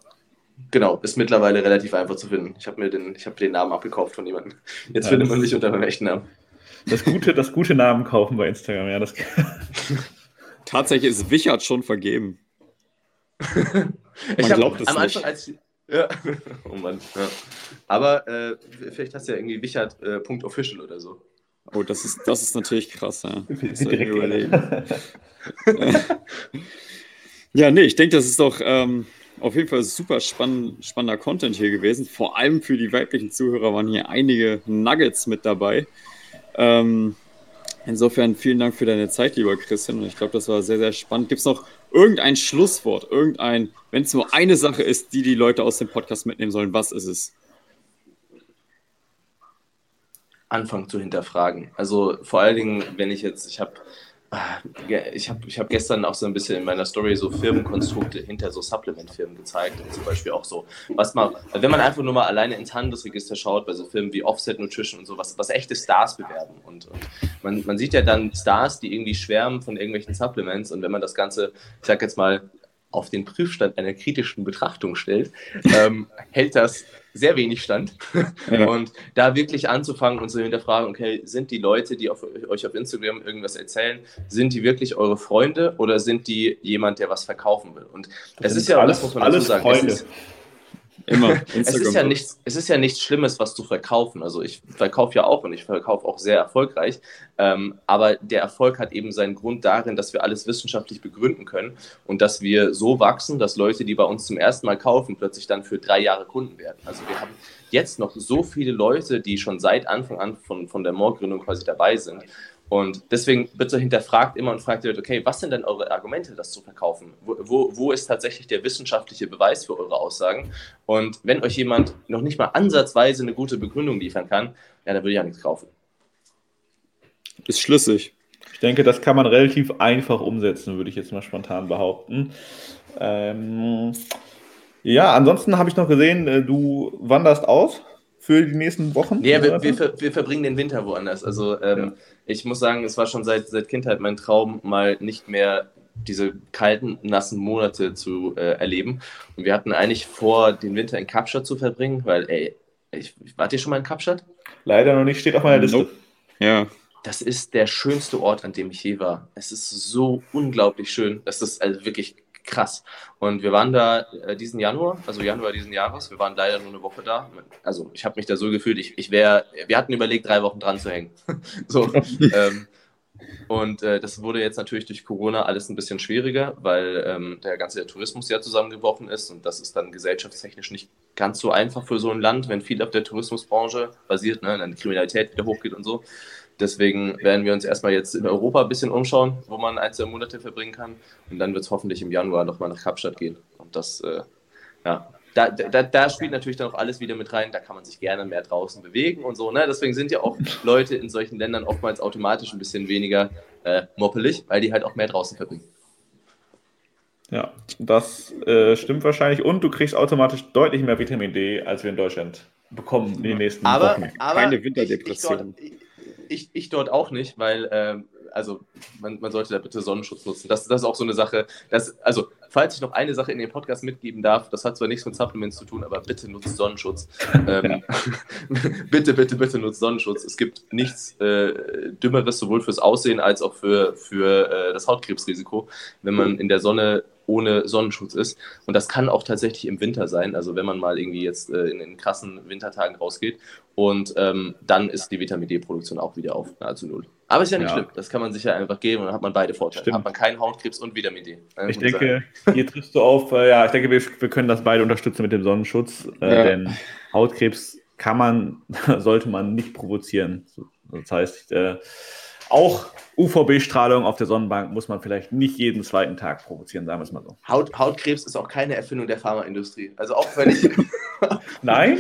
Genau, ist mittlerweile relativ einfach zu finden. Ich habe mir den Namen abgekauft von jemandem. Jetzt findet man sich unter meinem echten Namen. Das gute Namen kaufen bei Instagram, ja. Tatsächlich ist Wichert schon vergeben. Man glaubt es nicht. Ja, oh Mann. Ja. Aber vielleicht hast du ja irgendwie Wichert.official oder so. Oh, das ist natürlich krass, ja. Ja, nee, ich denke, das ist doch auf jeden Fall super spannender Content hier gewesen. Vor allem für die weiblichen Zuhörer waren hier einige Nuggets mit dabei. Insofern vielen Dank für deine Zeit, lieber Christian. Und ich glaube, das war sehr, sehr spannend. Gibt es noch irgendein Schlusswort, wenn es nur eine Sache ist, die Leute aus dem Podcast mitnehmen sollen, was ist es? Anfangen zu hinterfragen. Also vor allen Dingen, wenn ich jetzt, ich habe gestern auch so ein bisschen in meiner Story so Firmenkonstrukte hinter so Supplement-Firmen gezeigt und zum Beispiel auch so, wenn man einfach nur mal alleine ins Handelsregister schaut, bei so Firmen wie Offset Nutrition und so, was echte Stars bewerben und man sieht ja dann Stars, die irgendwie schwärmen von irgendwelchen Supplements und wenn man das Ganze, ich sag jetzt mal, auf den Prüfstand einer kritischen Betrachtung stellt, hält das sehr wenig stand. Ja. Und da wirklich anzufangen und zu hinterfragen, okay, sind die Leute, die euch auf Instagram irgendwas erzählen, sind die wirklich eure Freunde oder sind die jemand, der was verkaufen will? Und es ist ja alles, was man dazu sagen muss. Immer. Es ist ja nichts Schlimmes, was zu verkaufen. Also ich verkaufe ja auch und ich verkaufe auch sehr erfolgreich. Aber der Erfolg hat eben seinen Grund darin, dass wir alles wissenschaftlich begründen können und dass wir so wachsen, dass Leute, die bei uns zum ersten Mal kaufen, plötzlich dann für 3 Jahre Kunden werden. Also wir haben jetzt noch so viele Leute, die schon seit Anfang an von der More-Gründung quasi dabei sind. Und deswegen wird so hinterfragt immer und fragt die Leute, okay, was sind denn eure Argumente, das zu verkaufen? Wo ist tatsächlich der wissenschaftliche Beweis für eure Aussagen? Und wenn euch jemand noch nicht mal ansatzweise eine gute Begründung liefern kann, ja, dann würde ich auch nichts kaufen. Ist schlüssig. Ich denke, das kann man relativ einfach umsetzen, würde ich jetzt mal spontan behaupten. Ja, ansonsten habe ich noch gesehen, du wanderst aus für die nächsten Wochen? Nee, wir verbringen den Winter woanders. Also ich muss sagen, es war schon seit Kindheit mein Traum, mal nicht mehr diese kalten, nassen Monate zu erleben. Und wir hatten eigentlich vor, den Winter in Kapstadt zu verbringen, weil, wart ihr schon mal in Kapstadt? Leider noch nicht, steht auf meiner Liste. Nope. Ja. Das ist der schönste Ort, an dem ich je war. Es ist so unglaublich schön. Das ist also wirklich krass. Und wir waren da Januar diesen Jahres. Wir waren leider nur eine Woche da. Also ich habe mich da so gefühlt, wir hatten überlegt, 3 Wochen dran zu hängen. So. Das wurde jetzt natürlich durch Corona alles ein bisschen schwieriger, weil der ganze Tourismus ja zusammengebrochen ist. Und das ist dann gesellschaftstechnisch nicht ganz so einfach für so ein Land, wenn viel auf der Tourismusbranche basiert, ne, dann die Kriminalität wieder hochgeht und so. Deswegen werden wir uns erstmal jetzt in Europa ein bisschen umschauen, wo man 1-2 Monate verbringen kann. Und dann wird es hoffentlich im Januar nochmal nach Kapstadt gehen. Und das, da spielt natürlich dann auch alles wieder mit rein. Da kann man sich gerne mehr draußen bewegen und so. Ne? Deswegen sind ja auch Leute in solchen Ländern oftmals automatisch ein bisschen weniger moppelig, weil die halt auch mehr draußen verbringen. Ja, das stimmt wahrscheinlich. Und du kriegst automatisch deutlich mehr Vitamin D, als wir in Deutschland bekommen in den nächsten Wochen. Aber keine Winterdepression. Ich dort auch nicht, weil man sollte da bitte Sonnenschutz nutzen. Das ist auch so eine Sache, falls ich noch eine Sache in den Podcast mitgeben darf, das hat zwar nichts mit Supplements zu tun, aber bitte nutzt Sonnenschutz. Bitte nutzt Sonnenschutz. Es gibt nichts Dümmeres, sowohl fürs Aussehen als auch für das Hautkrebsrisiko, wenn man in der Sonne ohne Sonnenschutz ist. Und das kann auch tatsächlich im Winter sein, also wenn man mal irgendwie jetzt in den krassen Wintertagen rausgeht und dann ist die Vitamin-D-Produktion auch wieder auf nahezu 0. Aber ist ja nicht schlimm, das kann man sich ja einfach geben und dann hat man beide Vorteile. Stimmt. Hat man keinen Hautkrebs und Vitamin D. Ich denke, hier triffst du auf, ich denke, wir können das beide unterstützen mit dem Sonnenschutz, denn Hautkrebs sollte man nicht provozieren. Das heißt, auch UVB-Strahlung auf der Sonnenbank muss man vielleicht nicht jeden zweiten Tag provozieren, sagen wir es mal so. Hautkrebs ist auch keine Erfindung der Pharmaindustrie. Also auch wenn ich... Nein?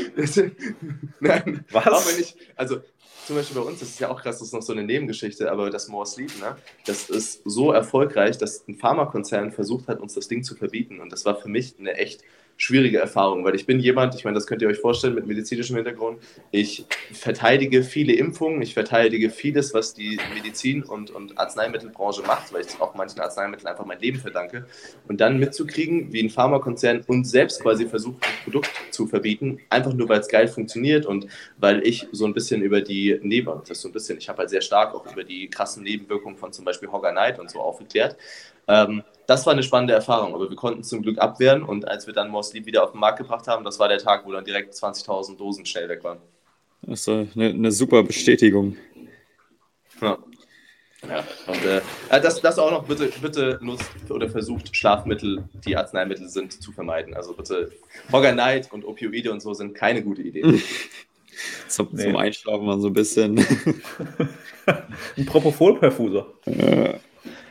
Nein. Was? Auch wenn ich... Also zum Beispiel bei uns, das ist ja auch krass, das ist noch so eine Nebengeschichte, aber das More Sleep, ne, das ist so erfolgreich, dass ein Pharmakonzern versucht hat, uns das Ding zu verbieten. Und das war für mich eine echt schwierige Erfahrung, weil ich bin jemand, ich meine, das könnt ihr euch vorstellen, mit medizinischem Hintergrund, ich verteidige viele Impfungen, ich verteidige vieles, was die Medizin- und Arzneimittelbranche macht, weil ich auch manchen Arzneimitteln einfach mein Leben verdanke. Und dann mitzukriegen, wie ein Pharmakonzern uns selbst quasi versucht, ein Produkt zu verbieten, einfach nur, weil es geil funktioniert und weil ich so ein bisschen über die ich habe halt sehr stark auch über die krassen Nebenwirkungen von zum Beispiel Hoggar Night und so aufgeklärt. Das war eine spannende Erfahrung, aber wir konnten zum Glück abwehren und als wir dann More Sleep wieder auf den Markt gebracht haben, das war der Tag, wo dann direkt 20.000 Dosen schnell weg waren. Das war eine super Bestätigung. Ja. Und das auch noch, bitte nutzt oder versucht Schlafmittel, die Arzneimittel sind, zu vermeiden. Also bitte, Hoggar Night und Opioide und so sind keine gute Idee. Zum Einschlafen mal so ein bisschen. Ein Propofol-Perfusor. Ja.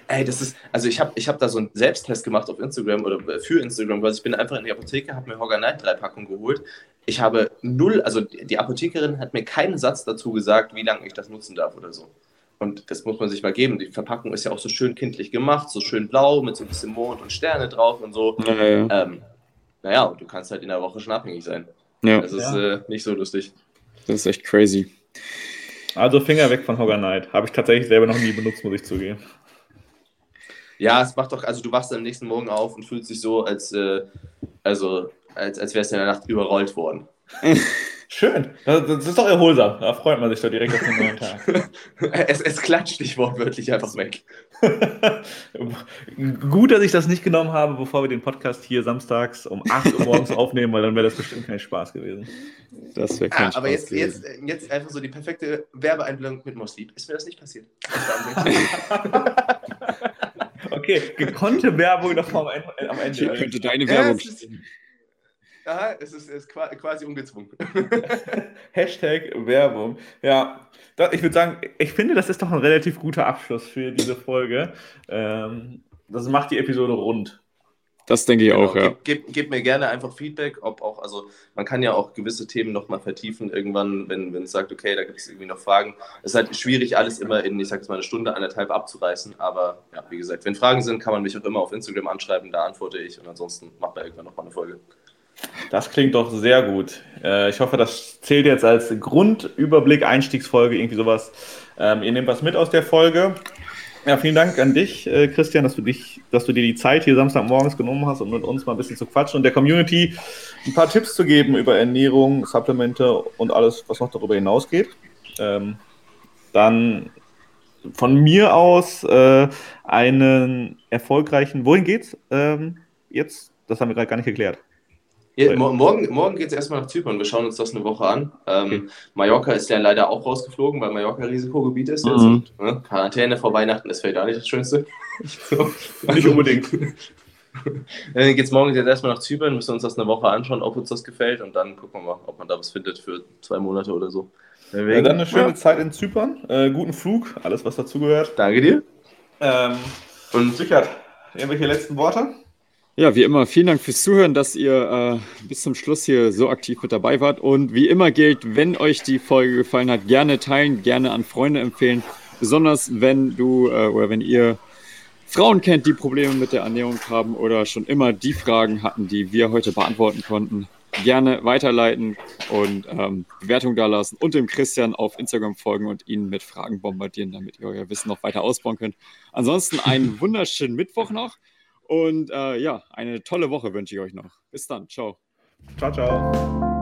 Ey, das ist, also ich hab da so einen Selbsttest gemacht auf Instagram oder für Instagram, weil ich bin einfach in die Apotheke, habe mir Hoggar Night 3 Packungen geholt. Ich habe die Apothekerin hat mir keinen Satz dazu gesagt, wie lange ich das nutzen darf oder so. Und das muss man sich mal geben. Die Verpackung ist ja auch so schön kindlich gemacht, so schön blau mit so ein bisschen Mond und Sterne drauf und so. Ja. Und du kannst halt in der Woche schon abhängig sein. Ja. Das ist nicht so lustig. Das ist echt crazy. Also Finger weg von Hoggar Night. Habe ich tatsächlich selber noch nie benutzt, muss ich zugeben. Ja, es macht doch, also du wachst am nächsten Morgen auf und fühlst dich so, als wärst du in der Nacht überrollt worden. Schön, das ist doch erholsam. Da freut man sich doch direkt auf den neuen Tag. Es klatscht dich wortwörtlich einfach weg. Gut, dass ich das nicht genommen habe, bevor wir den Podcast hier samstags um 8 Uhr morgens aufnehmen, weil dann wäre das bestimmt kein Spaß gewesen. Das wäre kein Spaß aber jetzt einfach so die perfekte Werbeeinblendung mit More Sleep. Ist mir das nicht passiert? Okay, gekonnte Werbung noch mal am Ende. Ich könnte deine Werbung. Aha, es ist quasi ungezwungen. Hashtag Werbung. Ja, ich würde sagen, ich finde, das ist doch ein relativ guter Abschluss für diese Folge. Das macht die Episode rund. Das denke ich auch, ja. Gebt mir gerne einfach Feedback, ob auch, also man kann ja auch gewisse Themen nochmal vertiefen irgendwann, wenn es sagt, okay, da gibt es irgendwie noch Fragen. Es ist halt schwierig, alles immer in, ich sag jetzt mal, eine Stunde, anderthalb abzureißen, aber ja, wie gesagt, wenn Fragen sind, kann man mich auch immer auf Instagram anschreiben, da antworte ich und ansonsten macht man irgendwann nochmal eine Folge. Das klingt doch sehr gut. Ich hoffe, das zählt jetzt als Grundüberblick, Einstiegsfolge, irgendwie sowas. Ihr nehmt was mit aus der Folge. Ja, vielen Dank an dich, Christian, dass du dir die Zeit hier Samstagmorgens genommen hast, um mit uns mal ein bisschen zu quatschen und der Community ein paar Tipps zu geben über Ernährung, Supplemente und alles, was noch darüber hinausgeht. Dann von mir aus einen erfolgreichen, wohin geht's jetzt? Das haben wir gerade gar nicht geklärt. Ja, morgen geht es erstmal nach Zypern. Wir schauen uns das eine Woche an. Okay. Mallorca ist ja leider auch rausgeflogen, weil Mallorca Risikogebiet ist jetzt. Und, ne? Quarantäne vor Weihnachten ist vielleicht auch nicht das Schönste. So. Nicht unbedingt. Dann geht es morgen jetzt erstmal nach Zypern, müssen uns das eine Woche anschauen, ob uns das gefällt. Und dann gucken wir mal, ob man da was findet für 2 Monate oder so. Ja, dann eine schöne Zeit in Zypern. Guten Flug, alles was dazugehört. Danke dir. Und Sichert, irgendwelche letzten Worte? Ja, wie immer, vielen Dank fürs Zuhören, dass ihr bis zum Schluss hier so aktiv mit dabei wart. Und wie immer gilt, wenn euch die Folge gefallen hat, gerne teilen, gerne an Freunde empfehlen. Besonders wenn du oder wenn ihr Frauen kennt, die Probleme mit der Ernährung haben oder schon immer die Fragen hatten, die wir heute beantworten konnten. Gerne weiterleiten und Bewertung dalassen und dem Christian auf Instagram folgen und ihn mit Fragen bombardieren, damit ihr euer Wissen noch weiter ausbauen könnt. Ansonsten einen wunderschönen Mittwoch noch. Und ja, eine tolle Woche wünsche ich euch noch. Bis dann. Ciao. Ciao, ciao.